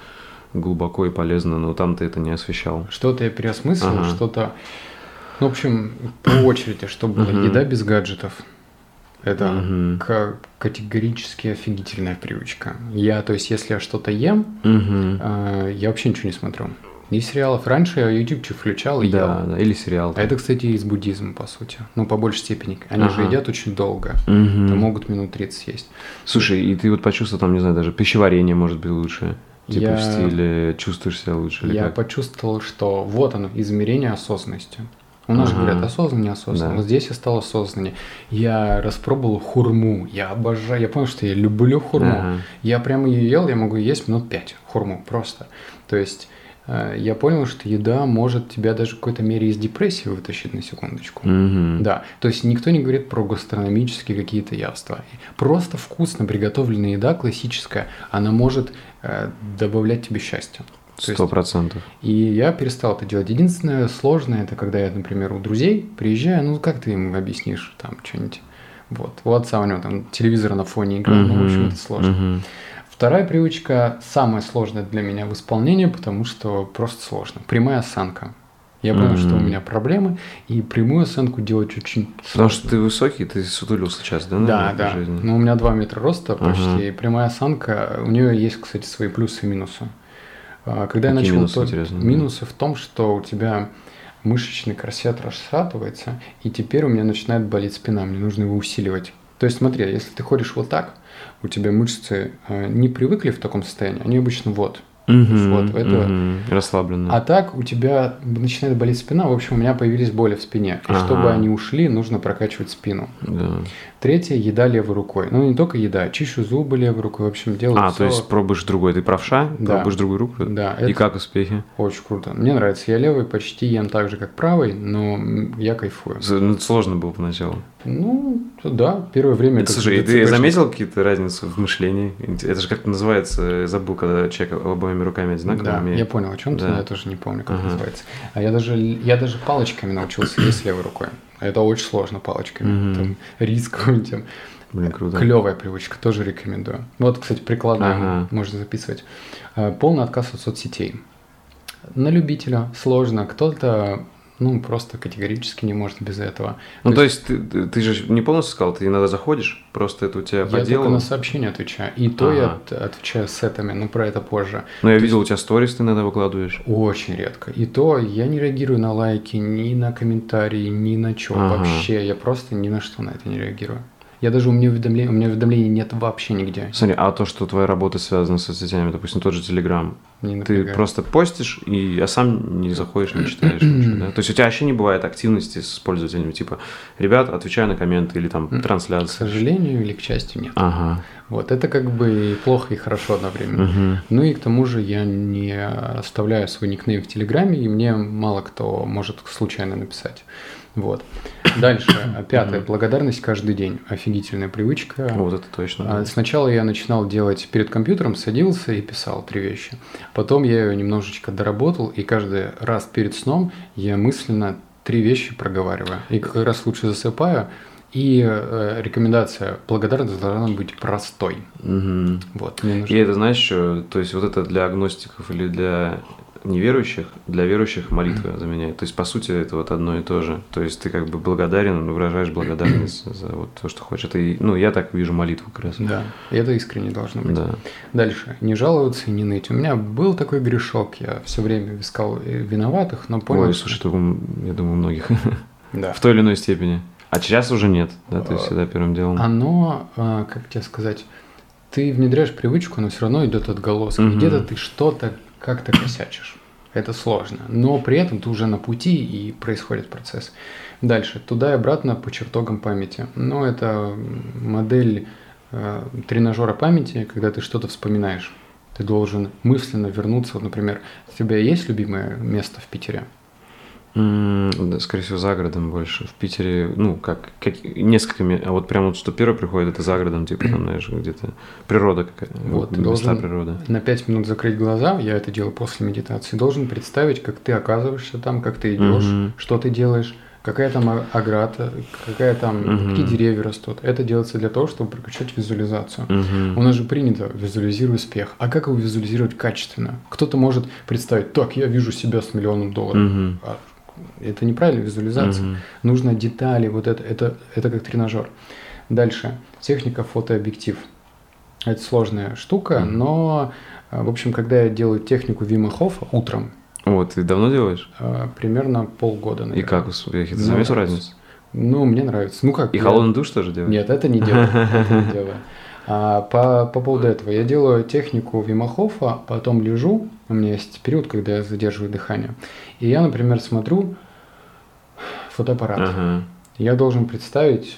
глубоко и полезно, но там ты это не освещал. Что-то я переосмыслил, ага. что-то... Ну, в общем, по очереди, чтобы была еда без гаджетов. Это угу. к- категорически офигительная привычка. Я, то есть, если я что-то ем, угу. э, я вообще ничего не смотрю. Ни сериалов. Раньше я YouTube включал и да, ел. Да, или сериал. А это, кстати, из буддизма, по сути. Ну, по большей степени. Они ага. же едят очень долго. Угу. Там могут минут тридцать есть. Слушай, и ты вот почувствовал там, не знаю, даже пищеварение может быть лучше. Типа я... в стиле чувствуешь себя лучше. Или я как? Почувствовал, что вот оно, измерение осознанности. У нас ага. же говорят, осознанно, неосознанно. Да. Вот здесь я стал осознаннее. Я распробовал хурму. Я обожаю. Я понял, что я люблю хурму. Ага. Я прямо ее ел, я могу есть минут пять. Хурму просто. То есть э, я понял, что еда может тебя даже в какой-то мере из депрессии вытащить на секундочку. Угу. Да. То есть никто не говорит про гастрономические какие-то явства. Просто вкусно приготовленная еда, классическая, она может э, добавлять тебе счастья. Сто процентов. И я перестал это делать. Единственное сложное, это когда я, например, у друзей приезжаю, ну как ты им объяснишь там что-нибудь. Вот. У отца у него там телевизор на фоне играл, uh-huh. ну в общем это сложно. Uh-huh. Вторая привычка, самая сложная для меня в исполнении, потому что просто сложно. Прямая осанка. Я понял, mm-hmm. что у меня проблемы, и прямую оценку делать очень сложно. Потому что ты высокий, ты сутулился сейчас, да? Да, да. Жизни? Ну, у меня два метра роста почти, uh-huh. и прямая осанка, у нее есть, кстати, свои плюсы и минусы. Когда Какие я начал, минусы, то минусы в том, что у тебя мышечный корсет расшатывается, и теперь у меня начинает болеть спина, мне нужно его усиливать. То есть смотри, если ты ходишь вот так, у тебя мышцы не привыкли в таком состоянии, они обычно вот. Угу, вот это. Угу, расслабленно. А так у тебя начинает болеть спина, в общем, у меня появились боли в спине. И ага. чтобы они ушли, нужно прокачивать спину. Да. Третье, еда левой рукой. Ну, не только еда, чищу зубы левой рукой, в общем, делаю а, все. А, то есть пробуешь другой, ты правша, да. пробуешь другую руку? Да. И это... как успехи? Очень круто. Мне нравится, я левой почти ем так же, как правой, но я кайфую. Ну, сложно было поначалу. Ну, да, первое время... Это, слушай, ты заметил какие-то разницы в мышлении? Это же как-то называется, забыл, когда человек обоими руками одинаково. Да, умеет. Я понял, о чем да. ты, но я тоже не помню, как ага. это называется. А я даже, я даже палочками научился есть левой рукой. Это очень сложно палочками, там, рис какой-нибудь. Блин, круто. Клевая привычка, тоже рекомендую. Вот, кстати, прикладная, ага. можно записывать. Полный отказ от соцсетей. На любителя сложно, кто-то ну, просто категорически не может без этого. Ну, то, то есть, есть ты, ты же не полностью сказал, ты иногда заходишь, просто это у тебя по делу? Я только на сообщения отвечаю, и то ага. я отвечаю сетами, но про это позже. Но я то видел, есть... у тебя сторис ты иногда выкладываешь. Очень редко. И то я не реагирую на лайки, ни на комментарии, ни на чё ага. вообще, я просто ни на что на это не реагирую. Я даже, у меня уведомлений, у меня уведомлений нет вообще нигде. Смотри, а то, что твоя работа связана с соцсетями, допустим, тот же Telegram, ты просто постишь, и, а сам не заходишь, не читаешь ничего, да? То есть у тебя вообще не бывает активности с пользователями, типа, ребят, отвечаю на комменты или там трансляции? К сожалению или к счастью, нет. Ага. Вот, это как бы и плохо, и хорошо одновременно. Угу. Ну и к тому же я не оставляю свой никнейм в Телеграме, и мне мало кто может случайно написать. Вот. Дальше. Пятое. Благодарность каждый день. Офигительная привычка. Вот это точно. Да. Сначала я начинал делать перед компьютером, садился и писал три вещи. Потом я ее немножечко доработал, и каждый раз перед сном я мысленно три вещи проговариваю. И как раз лучше засыпаю. И э, рекомендация благодарность должна быть простой. Угу. Вот. И это, знаешь, то есть вот это для агностиков или для... неверующих, для верующих молитва заменяет. То есть, по сути, это вот одно и то же. То есть, ты как бы благодарен, выражаешь благодарность за вот то, что хочешь. Это, ну, я так вижу молитву как раз. Да, это искренне должно быть. Да. Дальше. Не жаловаться и не ныть. У меня был такой грешок. Я все время искал виноватых, но понял... Ой, слушай, что... я думаю, у многих. Да. В той или иной степени. А сейчас уже нет, да? То есть, всегда первым делом. Оно, как тебе сказать, ты внедряешь привычку, но все равно идет отголоски. Угу. Где-то ты что-то как-то косячишь. Это сложно. Но при этом ты уже на пути, и происходит процесс. Дальше. Туда и обратно по чертогам памяти. Но это модель э, тренажера памяти, когда ты что-то вспоминаешь. Ты должен мысленно вернуться. Вот, например, у тебя есть любимое место в Питере? Mm, да, скорее всего, за городом больше. В Питере, ну, как, как несколько, а вот прям вот что первое приходит, это за городом, типа, там, знаешь, где-то природа какая-то, вот, места природы. На пять минут закрыть глаза, я это делаю после медитации, должен представить, как ты оказываешься там, как ты идешь, mm-hmm. что ты делаешь, какая там ограда, какая там, mm-hmm. какие деревья растут. Это делается для того, чтобы прокачать визуализацию. Mm-hmm. У нас же принято визуализировать успех. А как его визуализировать качественно? Кто-то может представить, так, я вижу себя с миллионом долларов. Mm-hmm. Это неправильная визуализация. Uh-huh. Нужно детали, вот это, это, это как тренажер. Дальше. Техника фотообъектив. Это сложная штука, uh-huh. но, в общем, когда я делаю технику Вима Хофа утром. Вот, ты давно делаешь? Примерно полгода, наверное. И как успехи? Ты заметил разницу? Ну, мне нравится. Ну как? И я... холодный душ тоже делаешь? Нет, это не делаю. Это не делаю. А, по, по поводу этого, я делаю технику Вима Хофа, потом лежу, у меня есть период, когда я задерживаю дыхание, и я, например, смотрю фотоаппарат. Ага. Я должен представить,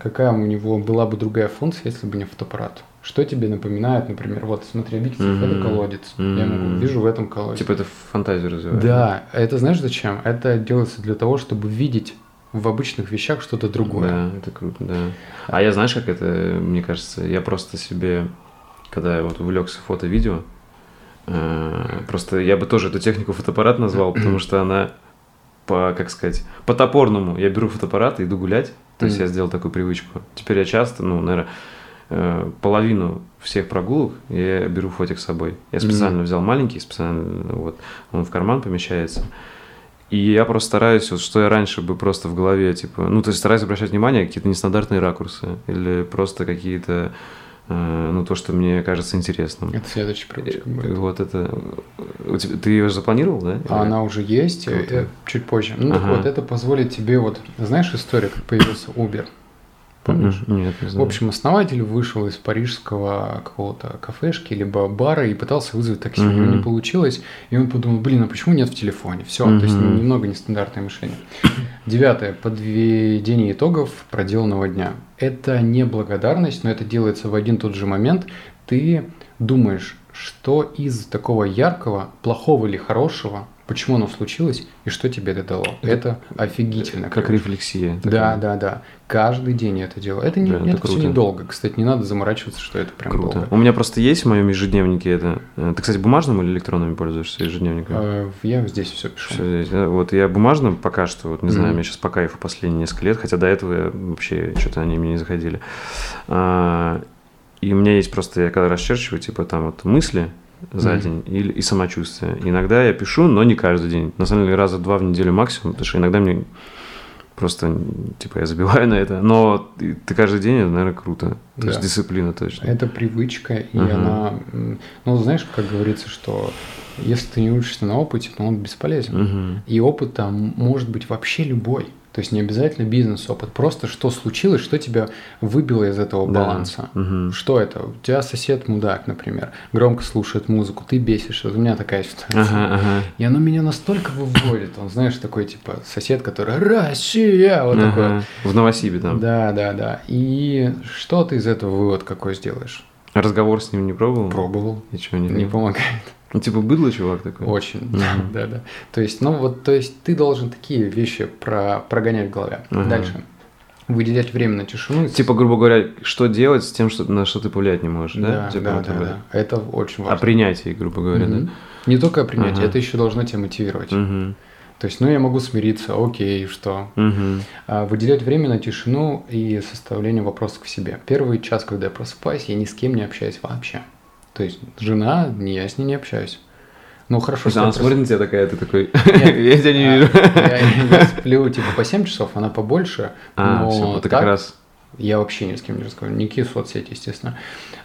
какая у него была бы другая функция, если бы не фотоаппарат. Что тебе напоминает, например, вот смотри, объектив, mm-hmm. это колодец, mm-hmm. я могу, вижу в этом колодец. Типа это фантазию развивает. Да, это знаешь зачем? Это делается для того, чтобы видеть в обычных вещах что-то другое. Да, это круто, да. А я, знаешь, как это, мне кажется, я просто себе, когда я вот увлекся фото-видео, э, просто я бы тоже эту технику фотоаппарат назвал, потому что она, по, как сказать, по-топорному. Я беру фотоаппарат и иду гулять, то есть я сделал такую привычку. Теперь я часто, ну, наверное, э, половину всех прогулок я беру фотик с собой. Я специально взял маленький, специально, вот, он в карман помещается. И я просто стараюсь, вот что я раньше бы просто в голове, типа, ну, то есть стараюсь обращать внимание на какие-то нестандартные ракурсы или просто какие-то, э, ну, то, что мне кажется интересным. Это следующая привычка будет. Вот это... У тебя... Ты ее запланировал, да? А она уже есть, это... чуть позже. Ну, ага. Так вот, это позволит тебе вот... Знаешь историю, как появился Uber? Помнишь? Нет, не знаю. В общем, основатель вышел из парижского какого-то кафешки либо бара и пытался вызвать такси. Uh-huh. У него не получилось. И он подумал, блин, а почему нет в телефоне? Все, uh-huh. то есть немного нестандартное мышление. Девятое. Подведение итогов проделанного дня. Это не благодарность, но это делается в один тот же момент. Ты думаешь, что из такого яркого, плохого или хорошего, почему оно случилось и что тебе это дало. Это офигительно. Как рефлексия. Да, да, да. Каждый день я это делаю. Это, не, да, это, это все недолго. Кстати, не надо заморачиваться, что это прям круто. Долго. У меня просто есть в моем ежедневнике это... Ты, кстати, бумажным или электронным пользуешься ежедневником? Я здесь все пишу. Все здесь, да? Вот я бумажным пока что, вот не знаю, mm-hmm. мне сейчас по кайфу последние несколько лет, хотя до этого я, вообще что-то они мне не заходили. А, и у меня есть просто, я когда расчерчиваю, типа там вот мысли, за mm-hmm. день и, и самочувствие. Иногда я пишу, но не каждый день. На самом деле раза два в неделю максимум, потому что иногда мне просто, типа, я забиваю на это. Но ты каждый день, это, наверное, круто. То да. есть дисциплина точно. Это привычка, и uh-huh. она... Ну, знаешь, как говорится, что если ты не учишься на опыте, то он бесполезен. Uh-huh. И опыт там может быть вообще любой. То есть не обязательно бизнес-опыт. Просто что случилось, что тебя выбило из этого да. баланса. Угу. Что это? У тебя сосед мудак, например, громко слушает музыку, ты бесишься. Вот у меня такая ситуация. Ага, ага. И оно меня настолько выводит. Он, знаешь, такой, типа, сосед, который «Россия!» Вот ага. такой вот. В Новосибе там. Да, да, да. И что ты из этого вывод какой сделаешь? Разговор с ним не пробовал? Пробовал. И что, не, не помогает? Ну, типа, быдло чувак такой? Очень, mm-hmm. да, да. То есть, ну, вот, то есть, ты должен такие вещи про, прогонять в голове. Uh-huh. Дальше. Выделять время на тишину. Типа, грубо говоря, что делать с тем, что, на что ты повлиять не можешь, да? Да, типа, да, вот, да, да. Это очень важно. О принятии, грубо говоря, mm-hmm. да? Не только о принятии, uh-huh. это еще должно тебя мотивировать. Uh-huh. То есть, ну, я могу смириться, окей, что? Uh-huh. А, выделять время на тишину и составление вопросов к себе. Первый час, когда я просыпаюсь, я ни с кем не общаюсь вообще. То есть, жена, я с ней не общаюсь. Ну, хорошо, что... Она смотрит на тебя такая, ты такой, я тебя не вижу. Я сплю, типа, по семь часов, она побольше. А, все, это как раз... Я вообще ни с кем не разговариваю. Никакие соцсети, естественно.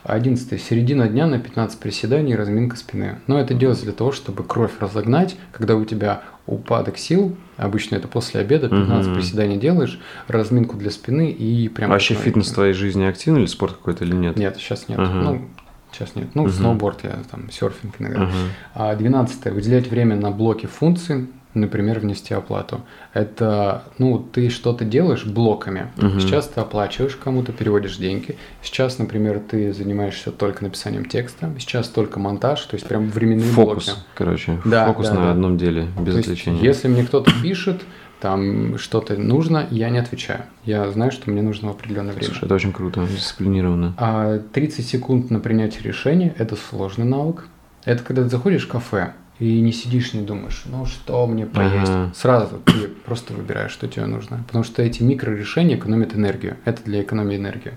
одиннадцатое. Середина дня на пятнадцать приседаний и разминка спины. Но это делается для того, чтобы кровь разогнать, когда у тебя упадок сил. Обычно это после обеда, пятнадцать угу. приседаний делаешь, разминку для спины и прям... Вообще фитнес в твоей жизни активный или спорт какой-то или нет? Нет, сейчас нет. Угу. Ну, Сейчас нет. Ну, uh-huh. сноуборд, я там, серфинг иногда. Uh-huh. двенадцатое. Выделять время на блоки функций, например, внести оплату. Это, ну, ты что-то делаешь блоками. Uh-huh. Сейчас ты оплачиваешь кому-то, переводишь деньги. Сейчас, например, ты занимаешься только написанием текста. Сейчас только монтаж, то есть прям временные фокус, блоки. Фокус, короче. Да, фокус да, на да. одном деле, без то отвлечения. Есть, если мне кто-то пишет, там что-то нужно, я не отвечаю. Я знаю, что мне нужно в определенное время. Слушай, это очень круто, дисциплинированно. тридцать секунд на принятие решения – это сложный навык. Это когда ты заходишь в кафе и не сидишь, не думаешь, ну что мне поесть. Ага. Сразу ты просто выбираешь, что тебе нужно. Потому что эти микрорешения экономят энергию. Это для экономии энергии.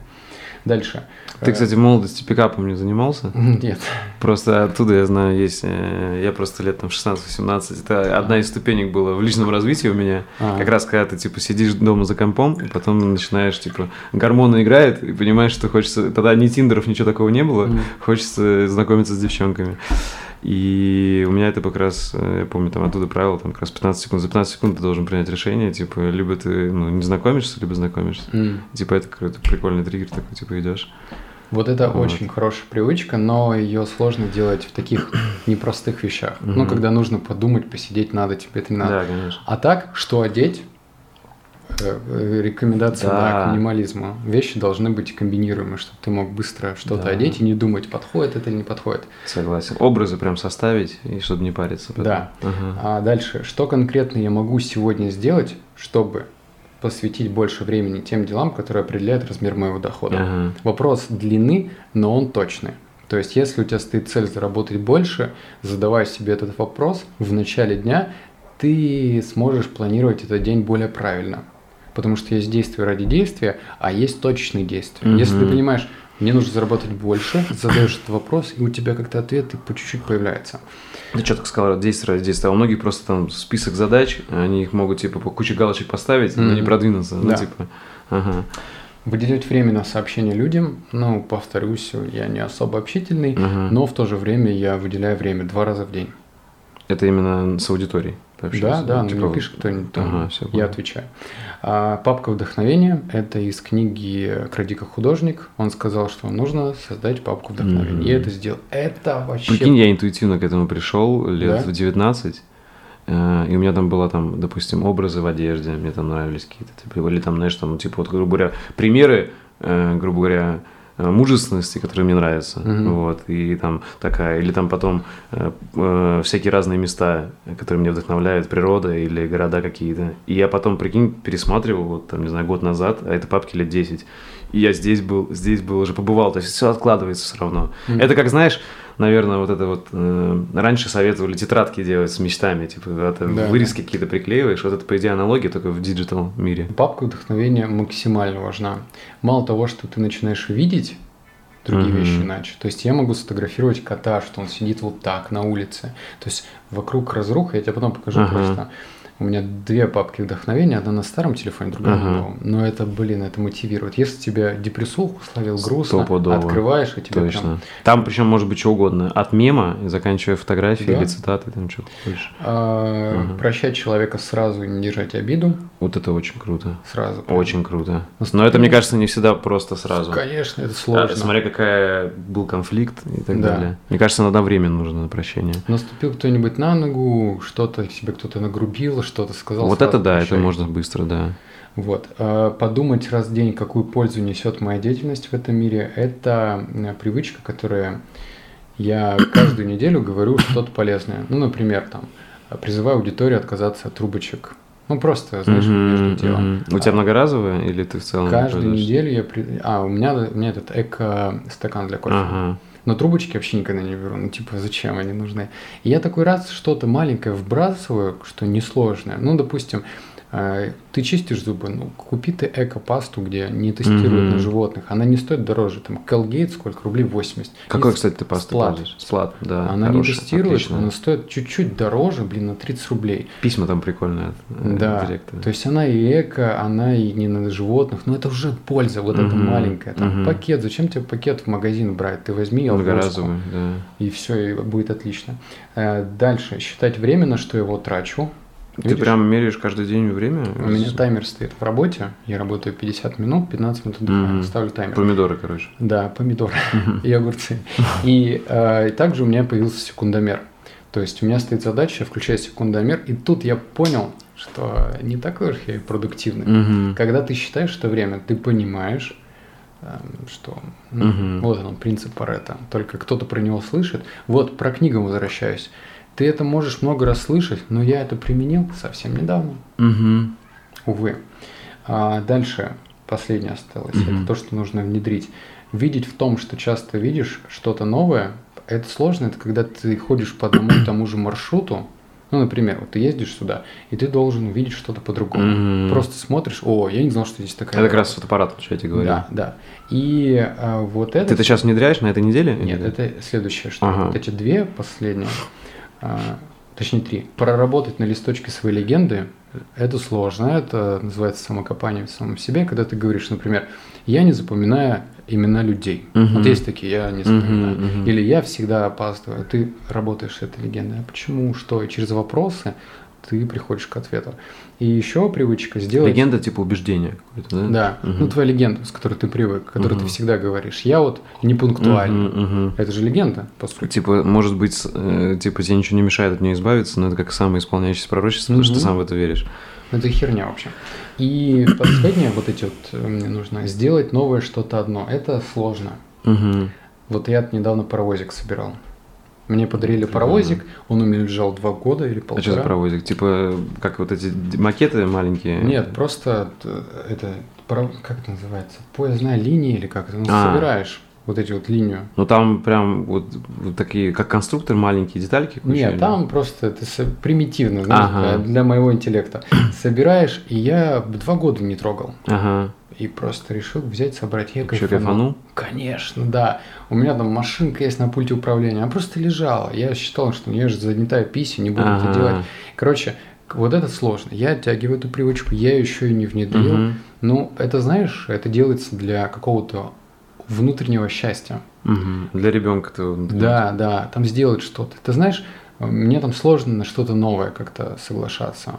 Дальше. Ты, кстати, в молодости пикапом не занимался? Нет. Просто оттуда, я знаю, есть... Я просто лет там шестнадцать-восемнадцать. Это а. одна из ступенек была в личном развитии у меня. А. Как раз, когда ты, типа, сидишь дома за компом, и потом начинаешь, типа, гормоны играют, и понимаешь, что хочется... Тогда ни тиндеров, ничего такого не было. Mm. Хочется знакомиться с девчонками. И у меня это как раз, я помню, там оттуда правило, там как раз пятнадцать секунд. За пятнадцать секунд ты должен принять решение, типа, либо ты, ну, не знакомишься, либо знакомишься. Mm. Типа, это какой-то прикольный триггер, такой, типа, идешь. Вот это вот. Очень хорошая привычка, но ее сложно делать в таких непростых вещах. Mm-hmm. Ну, когда нужно подумать, посидеть надо, тебе это не надо. Да, конечно. А так, что одеть? Рекомендация да. да, к минимализму. Вещи должны быть комбинируемы, чтобы ты мог быстро что-то да. одеть и не думать, подходит это или не подходит. Согласен. Образы прям составить, и чтобы не париться. Потом. Да. Ага. А дальше. Что конкретно я могу сегодня сделать, чтобы посвятить больше времени тем делам, которые определяют размер моего дохода? Ага. Вопрос длины, но он точный. То есть, если у тебя стоит цель заработать больше, задавая себе этот вопрос в начале дня, ты сможешь планировать этот день более правильно. Потому что есть действия ради действия, а есть точечные действия. Mm-hmm. Если ты понимаешь, мне нужно заработать больше, задаешь этот вопрос, и у тебя как-то ответы по чуть-чуть появляются. Ты четко сказал, действия ради действия. А у многих просто там список задач, они их могут типа по куче галочек поставить, mm-hmm. но не продвинуться. Да. Ну, типа, ага. Выделять время на сообщение людям. Ну, повторюсь, я не особо общительный, mm-hmm. но в то же время я выделяю время два раза в день. Это именно с аудиторией? Да, да, ну, типа... мне пишет кто-нибудь, ага, я было. Отвечаю. А, папка вдохновения – это из книги «Крадика художник». Он сказал, что нужно создать папку вдохновения. Mm-hmm. Я это сделал. Это вообще… Прикинь, я интуитивно к этому пришел лет да? в девятнадцать. И у меня там было, там, допустим, образы в одежде, мне там нравились какие-то, типа, или там, знаешь, там, типа, вот, грубо говоря, примеры, грубо говоря, мужественности, которые мне нравятся, mm-hmm. вот, и там такая, или там потом э, э, всякие разные места, которые меня вдохновляют, природа или города какие-то, и я потом, прикинь, пересматривал, вот, там, не знаю, год назад, а это папки лет десять, и я здесь был, здесь был, уже побывал, то есть все откладывается все равно, mm-hmm. это как, знаешь, наверное, вот это вот, э, раньше советовали тетрадки делать с мечтами, типа, когда ты да, вырезки да. какие-то приклеиваешь, вот это, по идее, аналогия только в диджитал мире. Папка вдохновения максимально важна. Мало того, что ты начинаешь видеть, другие mm-hmm. вещи иначе. То есть я могу сфотографировать кота, что он сидит вот так на улице. То есть вокруг разруха, я тебе потом покажу uh-huh. просто. У меня две папки вдохновения, одна на старом телефоне, другая на новом. Но это, блин, это мотивирует. Если тебя депрессуху словил, грустно, стопудово. Открываешь, и тебе Точно. прям... Там причем может быть что угодно. От мема, заканчивая фотографией да. или цитатой, там что-то хочешь. А, угу. Прощать человека сразу и не держать обиду. Вот это очень круто. Сразу. Прям. Очень круто. Наступил. Но это, мне кажется, не всегда просто сразу. Конечно, это сложно. А, смотря, какая был конфликт и так да. далее. Мне кажется, иногда время нужно на прощение. Наступил кто-нибудь на ногу, что-то себе кто-то нагрубил, что-то сказал. Вот это да, это можно быстро, да. Вот. Подумать раз в день, какую пользу несет моя деятельность в этом мире, это привычка, которая я каждую неделю говорю что-то полезное. Ну, например, там, призываю аудиторию отказаться от трубочек. Ну, просто, знаешь, mm-hmm, между делом. Mm-hmm. У тебя многоразовое или ты в целом? Каждую неделю я... При... А, у меня, у меня этот эко-стакан для кофе. Ага. Но трубочки вообще никогда не беру. Ну, типа, зачем они нужны? И я такой раз что-то маленькое вбрасываю, что несложное. Ну, допустим, э, ты чистишь зубы, ну, купи ты эко-пасту, где не тестируют mm-hmm. на животных. Она не стоит дороже. Там, Colgate сколько? Рублей восемьдесят. Какой, кстати, ты пасту пользуешь? Сплат, да. Она хорошая, не тестирует, отличная. Она стоит чуть-чуть дороже, блин, на тридцать рублей. Письма там прикольные. Э, да. Директор. То есть, она и эко, она и не на животных. Но это уже польза, вот mm-hmm. это маленькая. Там mm-hmm. пакет. Зачем тебе пакет в магазин брать? Ты возьми многоразовый, да. И все, и будет отлично. Дальше. Считать время, на что я его трачу. Ты Видишь? прям меряешь каждый день время? У меня таймер стоит в работе. Я работаю пятьдесят минут, пятнадцать минут отдыхаю. Mm-hmm. Ставлю таймер. Помидоры, короче. Да, помидоры mm-hmm. и огурцы. И, э, и также у меня появился секундомер. То есть у меня стоит задача, включая секундомер. И тут я понял, что не такой уж я и продуктивный. Mm-hmm. Когда ты считаешь это время, ты понимаешь, что ну, uh-huh. вот он, принцип Парето. Только кто-то про него слышит. Вот, про книгу возвращаюсь. Ты это можешь много раз слышать, но я это применил совсем недавно. Uh-huh. Увы. А дальше, последнее осталось. Uh-huh. Это то, что нужно внедрить. Видеть в том, что часто видишь что-то новое, это сложно. Это когда ты ходишь по одному и тому же маршруту. Ну, например, вот ты ездишь сюда, и ты должен увидеть что-то по-другому. Mm-hmm. Просто смотришь, о, я не знал, что здесь такая... Это как раз фотоаппарат, что я тебе говорю. Да, да. И а, вот это... Ты это сейчас внедряешь на этой неделе? Нет, или... это следующее, что ага. вот эти две последние, а, точнее три. Проработать на листочке свои легенды, это сложно, это называется самокопание в самом себе, когда ты говоришь, например, я не запоминаю имена людей. Uh-huh. Вот есть такие, я не запоминаю. Uh-huh, uh-huh. Или я всегда опаздываю. Ты работаешь с этой легендой. А почему, что? И через вопросы ты приходишь к ответу. И еще привычка сделать... Легенда типа убеждения какое-то, да? Да. Uh-huh. Ну, твоя легенда, с которой ты привык, которую uh-huh. ты всегда говоришь. Я вот не пунктуальный. Uh-huh, uh-huh. Это же легенда, по сути. Типа, может быть, э, типа тебе ничего не мешает от нее избавиться, но это как самоисполняющееся пророчество, uh-huh. потому что ты сам в это веришь. Это херня вообще. И последнее, вот эти вот, мне нужно сделать новое что-то одно. Это сложно. Угу. Вот я недавно паровозик собирал. Мне подарили паровозик, он у меня лежал два года или полтора. А что за паровозик? Типа, как вот эти макеты маленькие? Нет, просто это, как это называется, поездная линия или как это, ну, а. собираешь. Вот эти вот линию. Ну там прям вот, вот такие, как конструктор, маленькие детальки? Куча, Нет, или? там просто это примитивно, знаешь, ага. для моего интеллекта. Собираешь, и я два года не трогал. Ага. И просто решил взять, собрать. Я кайфанул. Что, кайфанул? Конечно, да. У меня там машинка есть на пульте управления. Она просто лежала. Я считал, что я же занятая писью, не буду ага. это делать. Короче, вот это сложно. Я оттягиваю эту привычку, я ее еще и не внедрил. Угу. Ну, это, знаешь, это делается для какого-то внутреннего счастья. Угу. Для ребенка-то. Да, да, там сделать что-то. Ты знаешь, мне там сложно на что-то новое как-то соглашаться.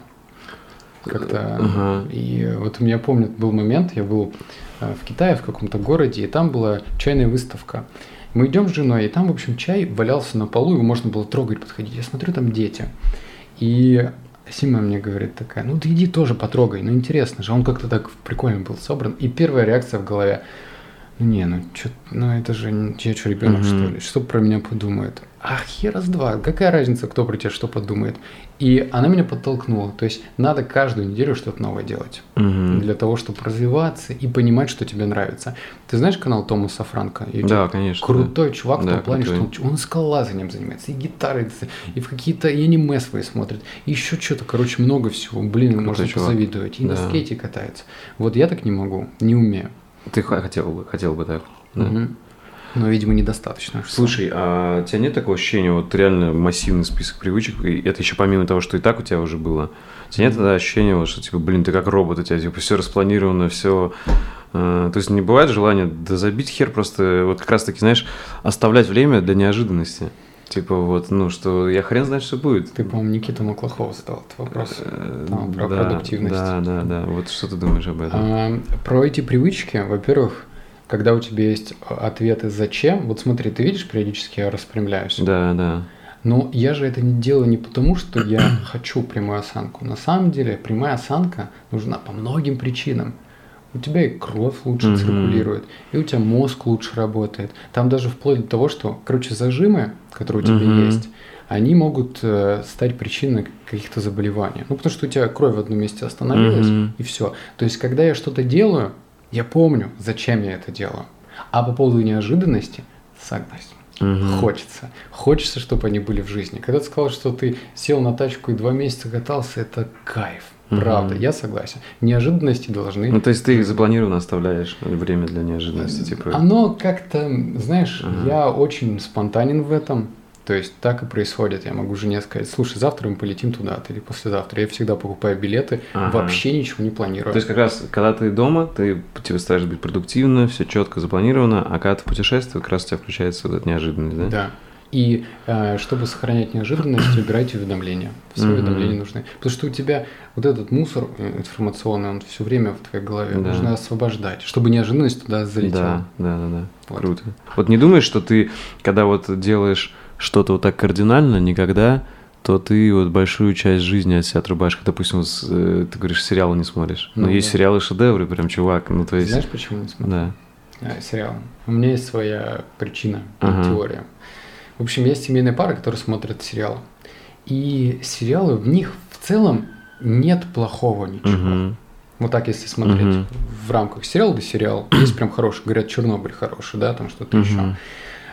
Как-то. Ага. И вот у меня, помню, был момент, я был в Китае, в каком-то городе, и там была чайная выставка. Мы идем с женой, и там, в общем, чай валялся на полу, его можно было трогать, подходить. Я смотрю, там дети. И Сима мне говорит такая, ну ты иди тоже потрогай, ну интересно же. Он как-то так прикольно был собран. И первая реакция в голове: не, ну что, ну это же, я что, ребенок, mm-hmm. что ли? Что про меня подумают? Ах, хер-раз-два, какая разница, кто про тебя что подумает? И она меня подтолкнула. То есть надо каждую неделю что-то новое делать. Mm-hmm. Для того, чтобы развиваться и понимать, что тебе нравится. Ты знаешь канал Томаса Франка? YouTube? Да, конечно. Крутой да. чувак в да, том плане, крутой. Что он, он скалолазанием занимается, и гитарой, и в какие-то и аниме свои смотрит, и еще что-то, короче, много всего. Блин, крутой можно чувак. Позавидовать. И да. на скейте катается. Вот я так не могу, не умею. Ты хотел бы, хотел бы так. Да. Угу. но, видимо, недостаточно. Слушай, а у тебя нет такого ощущения, вот реально массивный список привычек, и это еще помимо того, что и так у тебя уже было, у тебя нет тогда ощущения, вот, что, типа, блин, ты как робот, у тебя, типа, все распланировано, все... То есть не бывает желания да забить хер, просто вот как раз-таки, знаешь, оставлять время для неожиданности. Типа вот, ну, что я хрен знает, что будет. Ты, по-моему, Никита Маклахова задал этот вопрос там, про да, продуктивность. Да, да, да. Вот что ты думаешь об этом? А, про эти привычки, во-первых, когда у тебя есть ответы «зачем», вот смотри, ты видишь, периодически я распрямляюсь. Да, да. Но я же это не делаю не потому, что я хочу прямую осанку. На самом деле прямая осанка нужна по многим причинам. У тебя и кровь лучше mm-hmm. циркулирует, и у тебя мозг лучше работает. Там даже вплоть до того, что, короче, зажимы, которые у тебя mm-hmm. есть, они могут э, стать причиной каких-то заболеваний. Ну, потому что у тебя кровь в одном месте остановилась, mm-hmm. и все. То есть, когда я что-то делаю, я помню, зачем я это делаю. А по поводу неожиданности, согласен. Mm-hmm. Хочется. Хочется, чтобы они были в жизни. Когда ты сказал, что ты сел на тачку и два месяца катался, это кайф. Правда, mm-hmm. я согласен. Неожиданности должны... Ну, то есть ты их запланированно оставляешь время для неожиданности, типа... Оно как-то, знаешь, uh-huh. я очень спонтанен в этом. То есть так и происходит. Я могу жене сказать, слушай, завтра мы полетим туда-то или послезавтра. Я всегда покупаю билеты, uh-huh. вообще ничего не планирую. То есть как раз, когда ты дома, ты тебе стараешься быть продуктивно, все четко запланировано, а когда ты в путешествии, как раз у тебя включается вот эта неожиданность, да? Да. И э, чтобы сохранять неожиданность, выбирайте уведомления. Все mm-hmm. уведомления нужны. Потому что у тебя вот этот мусор информационный, он все время в твоей голове. Да. Нужно освобождать, чтобы неожиданность туда залетела. Да, да, да, да. Вот. Круто. Вот не думаешь, что ты, когда вот делаешь что-то вот так кардинально, никогда, то ты вот большую часть жизни от себя отрубаешь. Как, допустим, вот, ты говоришь, сериалы не смотришь. Но ну, есть да. сериалы-шедевры, прям, чувак. Ну, то есть... Знаешь, почему не смотришь? Да. А, сериал. У меня есть своя причина, ага. теория. В общем, есть семейная пара, которая смотрит сериалы. И сериалы, в них в целом нет плохого ничего. Угу. Вот так, если смотреть угу. в рамках сериала, да сериал, есть прям хороший. Говорят, Чернобыль хороший, да, там что-то угу. еще.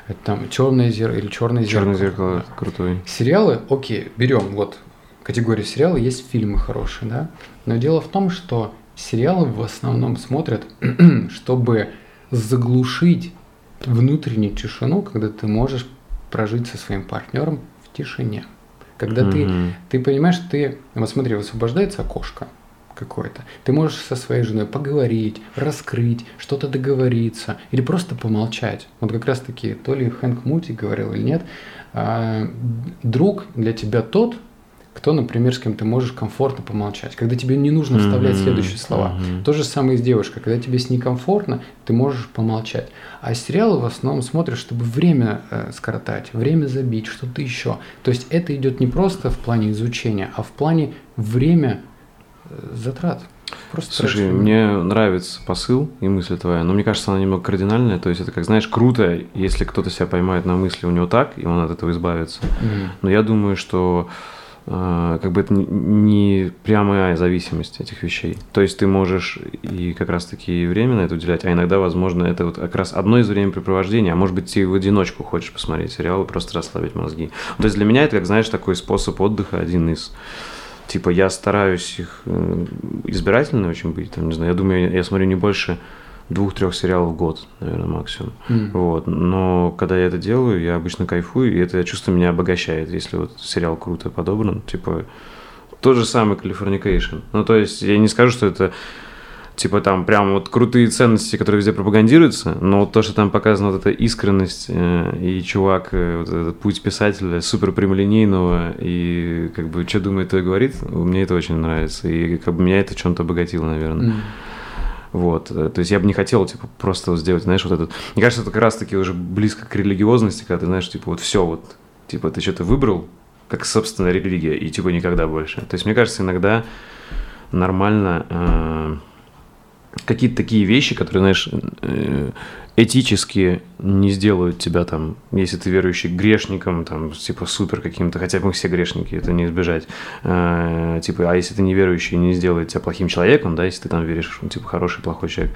Это там «Темное зеркало» или «Черное зеркало». «Черное зеркало» да. крутой. Сериалы, окей, берем вот категорию сериала, есть фильмы хорошие, да. Но дело в том, что сериалы в основном смотрят, чтобы заглушить внутреннюю тишину, когда ты можешь прожить со своим партнером в тишине. Когда mm-hmm. ты, ты понимаешь, ты, вот смотри, высвобождается окошко какое-то, ты можешь со своей женой поговорить, раскрыть, что-то договориться или просто помолчать. Вот как раз таки, то ли Хэнк Муди говорил или нет, э, друг для тебя тот, кто, например, с кем ты можешь комфортно помолчать, когда тебе не нужно вставлять mm-hmm. следующие слова. Mm-hmm. То же самое и с девушкой, когда тебе с ней комфортно, ты можешь помолчать. А сериалы в основном смотришь, чтобы время э, скоротать, время забить, что-то еще. То есть это идет не просто в плане изучения, а в плане время э, затрат. Просто слушай, тратить. Мне нравится посыл и мысль твоя, но мне кажется, она немного кардинальная. То есть это, как знаешь, круто, если кто-то себя поймает на мысли, у него так, и он от этого избавится. Mm-hmm. Но я думаю, что... как бы это не прямая зависимость этих вещей. То есть ты можешь и как раз-таки время на это уделять, а иногда, возможно, это вот как раз одно из времяпрепровождений, а может быть, ты в одиночку хочешь посмотреть сериалы, просто расслабить мозги. То есть для меня это, как знаешь, такой способ отдыха один из... Типа я стараюсь их избирательно очень быть, там, не знаю, я думаю, я смотрю не больше двух-трех сериалов в год, наверное, максимум. Mm. Вот. Но когда я это делаю, я обычно кайфую, и это чувство меня обогащает, если вот сериал круто подобран. Типа тот же самый Californication. Ну, то есть я не скажу, что это типа там прям вот крутые ценности, которые везде пропагандируются, но вот то, что там показана вот эта искренность э, и чувак, э, вот этот путь писателя супер прямолинейного и как бы что думает, то и говорит, мне это очень нравится. И как бы меня это в чем-то обогатило, наверное. Mm. Вот, то есть я бы не хотел, типа, просто сделать, знаешь, вот этот... Мне кажется, это как раз-таки уже близко к религиозности, когда ты, знаешь, типа, вот все вот, типа, ты что-то выбрал, как, собственно, религия, и, типа, никогда больше. То есть, мне кажется, иногда нормально э, какие-то такие вещи, которые, знаешь, э, этически не сделают тебя, там, если ты верующий, грешником, там, типа, супер каким-то, хотя бы мы все грешники, это не избежать, э, типа, а если ты неверующий, не сделает тебя плохим человеком, да, если ты там веришь, типа, хороший, плохой человек,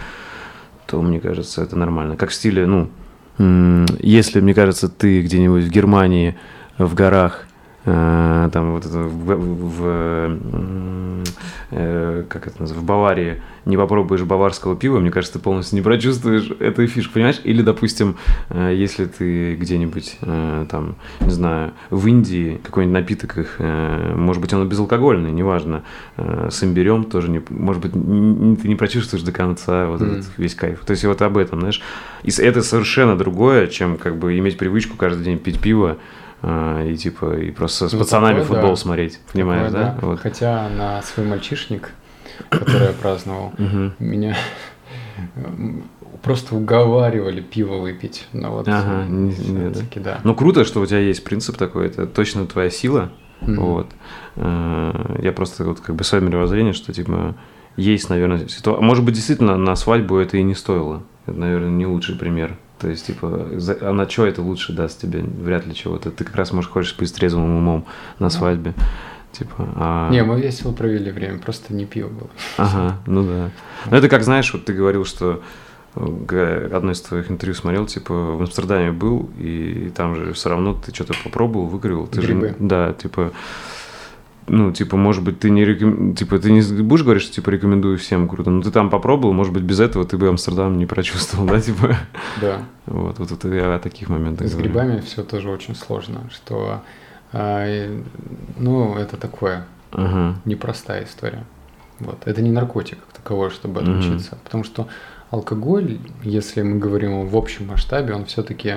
то, мне кажется, это нормально. Как в стиле, ну, если, мне кажется, ты где-нибудь в Германии, в горах, э, там вот это в, в э, как это называется, в Баварии не попробуешь баварского пива, мне кажется, ты полностью не прочувствуешь эту фишку, понимаешь? Или, допустим, э, если ты где-нибудь э, там, не знаю, в Индии какой-нибудь напиток их, э, может быть, он безалкогольный, неважно, э, с имбирем тоже, не, может быть, не, ты не прочувствуешь до конца вот mm. этот весь кайф. То есть вот об этом, знаешь, и это совершенно другое, чем как бы иметь привычку каждый день пить пиво и типа и просто с ну, пацанами такое, футбол да. смотреть, понимаешь, такое, да? да? Вот. Хотя на свой мальчишник, который я праздновал, меня просто уговаривали пиво выпить. Но вот ага, все-таки, да. Ну круто, что у тебя есть принцип такой, это точно твоя сила. Mm-hmm. Вот. Я просто вот как бы свое мировоззрение, что типа есть, наверное, ситуация. Может быть, действительно на свадьбу это и не стоило. Это, наверное, не лучший пример. То есть, типа, а на что это лучше даст тебе? Вряд ли чего-то. Ты как раз, может, хочешь быть трезвым умом на свадьбе. Типа, а... Не, мы весело провели время, просто не пиво было. Ага, ну да. Но это как, знаешь, вот ты говорил, что одно из твоих интервью смотрел, типа, в Амстердаме был, и там же все равно ты что-то попробовал, выкурил. Ты Грибы. Же, да, типа... Ну, типа, может быть, ты не реком... типа, ты не будешь говорить, что типа рекомендую всем круто, но ты там попробовал, может быть, без этого ты бы Амстердам не прочувствовал, да, типа? Да. Вот, вот это я о таких моментах. С говорю. Грибами все тоже очень сложно, что, а, ну, это такое, ага. непростая история. Вот, это не наркотик как таковой, чтобы отучиться, ага. потому что алкоголь, если мы говорим в общем масштабе, он все-таки...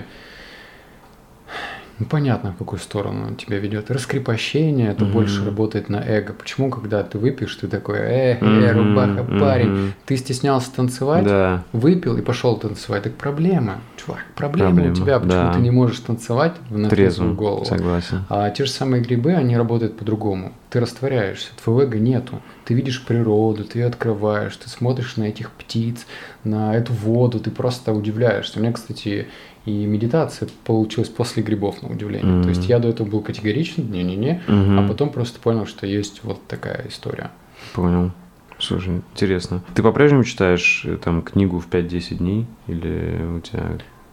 Ну, понятно, в какую сторону он тебя ведет. Раскрепощение, это mm-hmm. больше работает на эго. Почему, когда ты выпьешь, ты такой, э, э, mm-hmm. рубаха, парень, mm-hmm. ты стеснялся танцевать, да. выпил и пошел танцевать. Так проблема, чувак, проблема, проблема. у тебя, почему да. ты не можешь танцевать на трезвую голову. Согласен. А те же самые грибы, они работают по-другому. Ты растворяешься, твоего эго нету. Ты видишь природу, ты ее открываешь, ты смотришь на этих птиц, на эту воду, ты просто удивляешься. У меня, кстати, и медитация получилась после грибов, на удивление. Mm-hmm. То есть я до этого был категоричен, не-не-не, mm-hmm. а потом просто понял, что есть вот такая история. Понял. Слушай, интересно. Ты по-прежнему читаешь там книгу в пять-десять дней? Или у тебя...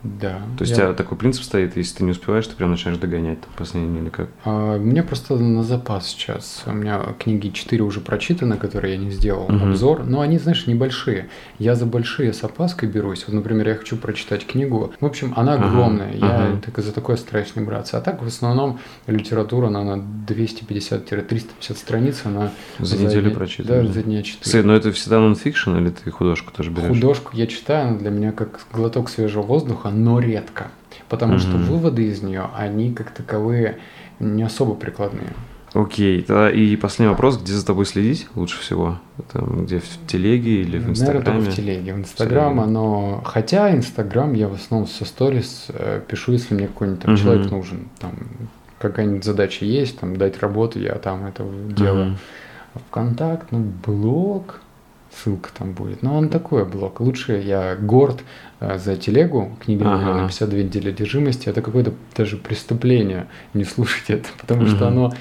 Да. То есть я... у тебя такой принцип стоит, если ты не успеваешь, ты прям начинаешь догонять там последние или как? А, у меня просто на запас сейчас. У меня книги четыре уже прочитаны, которые я не сделал mm-hmm. обзор, но они, знаешь, небольшие. Я за большие с опаской берусь. Вот, например, я хочу прочитать книгу. В общем, она огромная. Uh-huh. Я uh-huh. так, за такое стараюсь не браться. А так, в основном, литература, она на двести пятьдесят - триста пятьдесят страниц. Она за, за неделю прочитана. Да, за дня четыре. Слушай, но это всегда нонфикшн или ты художку тоже берешь? Художку я читаю, она для меня как глоток свежего воздуха, но редко, потому mm-hmm. что выводы из нее, они как таковые не особо прикладные. Окей, okay. И последний вопрос, где за тобой следить лучше всего? Там, где, в телеге или в Инстаграме? Наверное, только в телеге, в Инстаграм, оно... Хотя Инстаграм я в основном со сторис пишу, если мне какой-нибудь там, mm-hmm. человек нужен, там какая-нибудь задача есть, там дать работу, я там это делаю. Mm-hmm. ВКонтакт, ну, блог... Ссылка там будет. Но он такой блог. Лучше я горд э, за телегу, книги ага. на пятьдесят две недели одержимости. Это какое-то даже преступление не слушать это, потому mm-hmm. что оно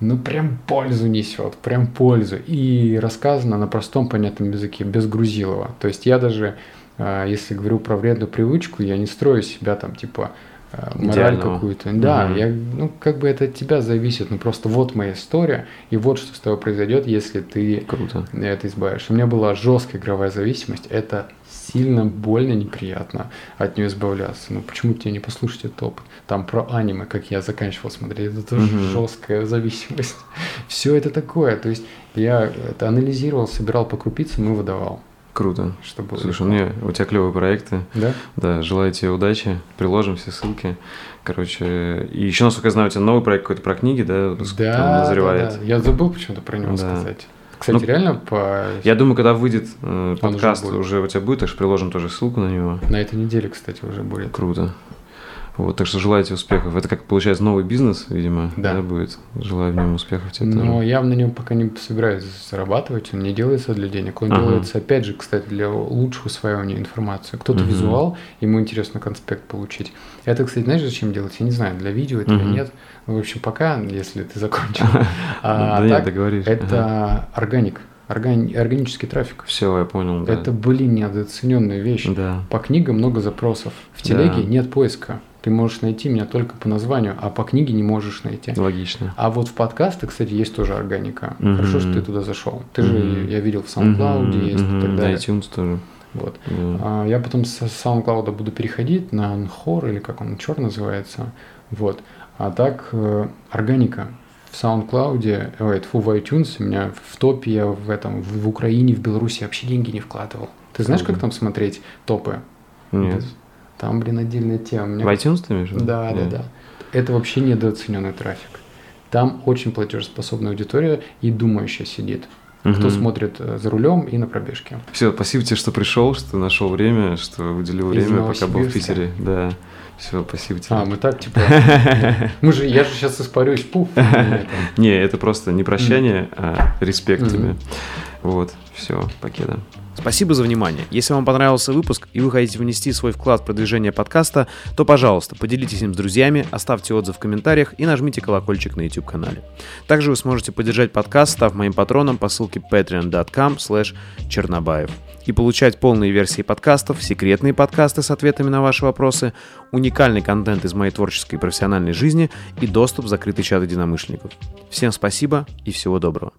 ну прям пользу несет, прям пользу. И рассказано на простом понятном языке, без Грузилова. То есть я даже, э, если говорю про вредную привычку, я не строю себя там типа мораль какую-то. Да, mm-hmm. я, ну, как бы это от тебя зависит. Ну, просто вот моя история, и вот что с тобой произойдет, если ты Круто. Это избавишься. У меня была жесткая игровая зависимость. Это сильно больно, неприятно от нее избавляться. Ну, почему тебе не послушать этот опыт? Там про аниме, как я заканчивал смотреть, это тоже mm-hmm. жесткая зависимость. Все это такое. То есть я это анализировал, собирал по крупицам и выдавал. Круто. Чтобы Слушай, мне, у тебя клевые проекты. Да? Да, желаю тебе удачи. Приложим все ссылки. Короче, и еще, насколько я знаю, у тебя новый проект какой-то про книги, да? Да, назревает. Да, да. Я забыл почему-то про него да. сказать. Кстати, ну, реально по... Я думаю, когда выйдет э, подкаст, уже, уже у тебя будет, так что приложим тоже ссылку на него. На этой неделе, кстати, уже будет. Круто. Вот, так что желаю тебе успехов. Это как получается новый бизнес, видимо, да, да будет. Желаю в нем успехов тебе. Но тоже. Я на нем пока не собираюсь зарабатывать. Он не делается для денег. Он ага. делается, опять же, кстати, для лучшего усвоения информации. Кто-то угу. визуал, ему интересно конспект получить. Это, кстати, знаешь, зачем делать? Я не знаю, для видео это угу. или нет. Ну, в общем, пока, если ты закончил. Да нет, договоришься. Это органик. Органи- органический трафик. Все, я понял. Это, да. блин, недооцененная вещь. Да. По книгам много запросов. В телеге да. нет поиска. ты можешь найти меня только по названию, а по книге не можешь найти. Логично. А вот в подкастах, кстати, есть тоже органика. Mm-hmm. Хорошо, что ты туда зашел. Ты же, mm-hmm. я видел, в SoundCloud mm-hmm. есть mm-hmm. и так далее. iTunes тоже. Вот. Mm-hmm. А, я потом с SoundCloud буду переходить на Анхор, или как он, чёр называется. Вот. А так, э, органика. В SoundCloud, ой, тьфу, в iTunes, у меня в топе, я в этом, в, в Украине, в Беларуси вообще деньги не вкладывал. Ты знаешь, mm-hmm. как там смотреть топы? Нет. Там, блин, отдельная тема. Меня... В iTunes ты имеешь? Да, yeah. да, да. Это вообще недооцененный трафик. Там очень платежеспособная аудитория и думающая сидит. Mm-hmm. Кто смотрит за рулем и на пробежке. Все, спасибо тебе, что пришел, что нашел время, что уделил Из время, пока был в Питере. Да. Все, спасибо тебе. А, мы так, типа... Мы же, я же сейчас испарюсь, пуф. Не, это просто не прощание, а респект тебе. Вот, все, покеда. Спасибо за внимание. Если вам понравился выпуск и вы хотите внести свой вклад в продвижение подкаста, то, пожалуйста, поделитесь им с друзьями, оставьте отзыв в комментариях и нажмите колокольчик на YouTube-канале. Также вы сможете поддержать подкаст, став моим патроном по ссылке патреон точка ком слэш чернобаев. И получать полные версии подкастов, секретные подкасты с ответами на ваши вопросы, уникальный контент из моей творческой и профессиональной жизни и доступ в закрытый чат единомышленников. Всем спасибо и всего доброго.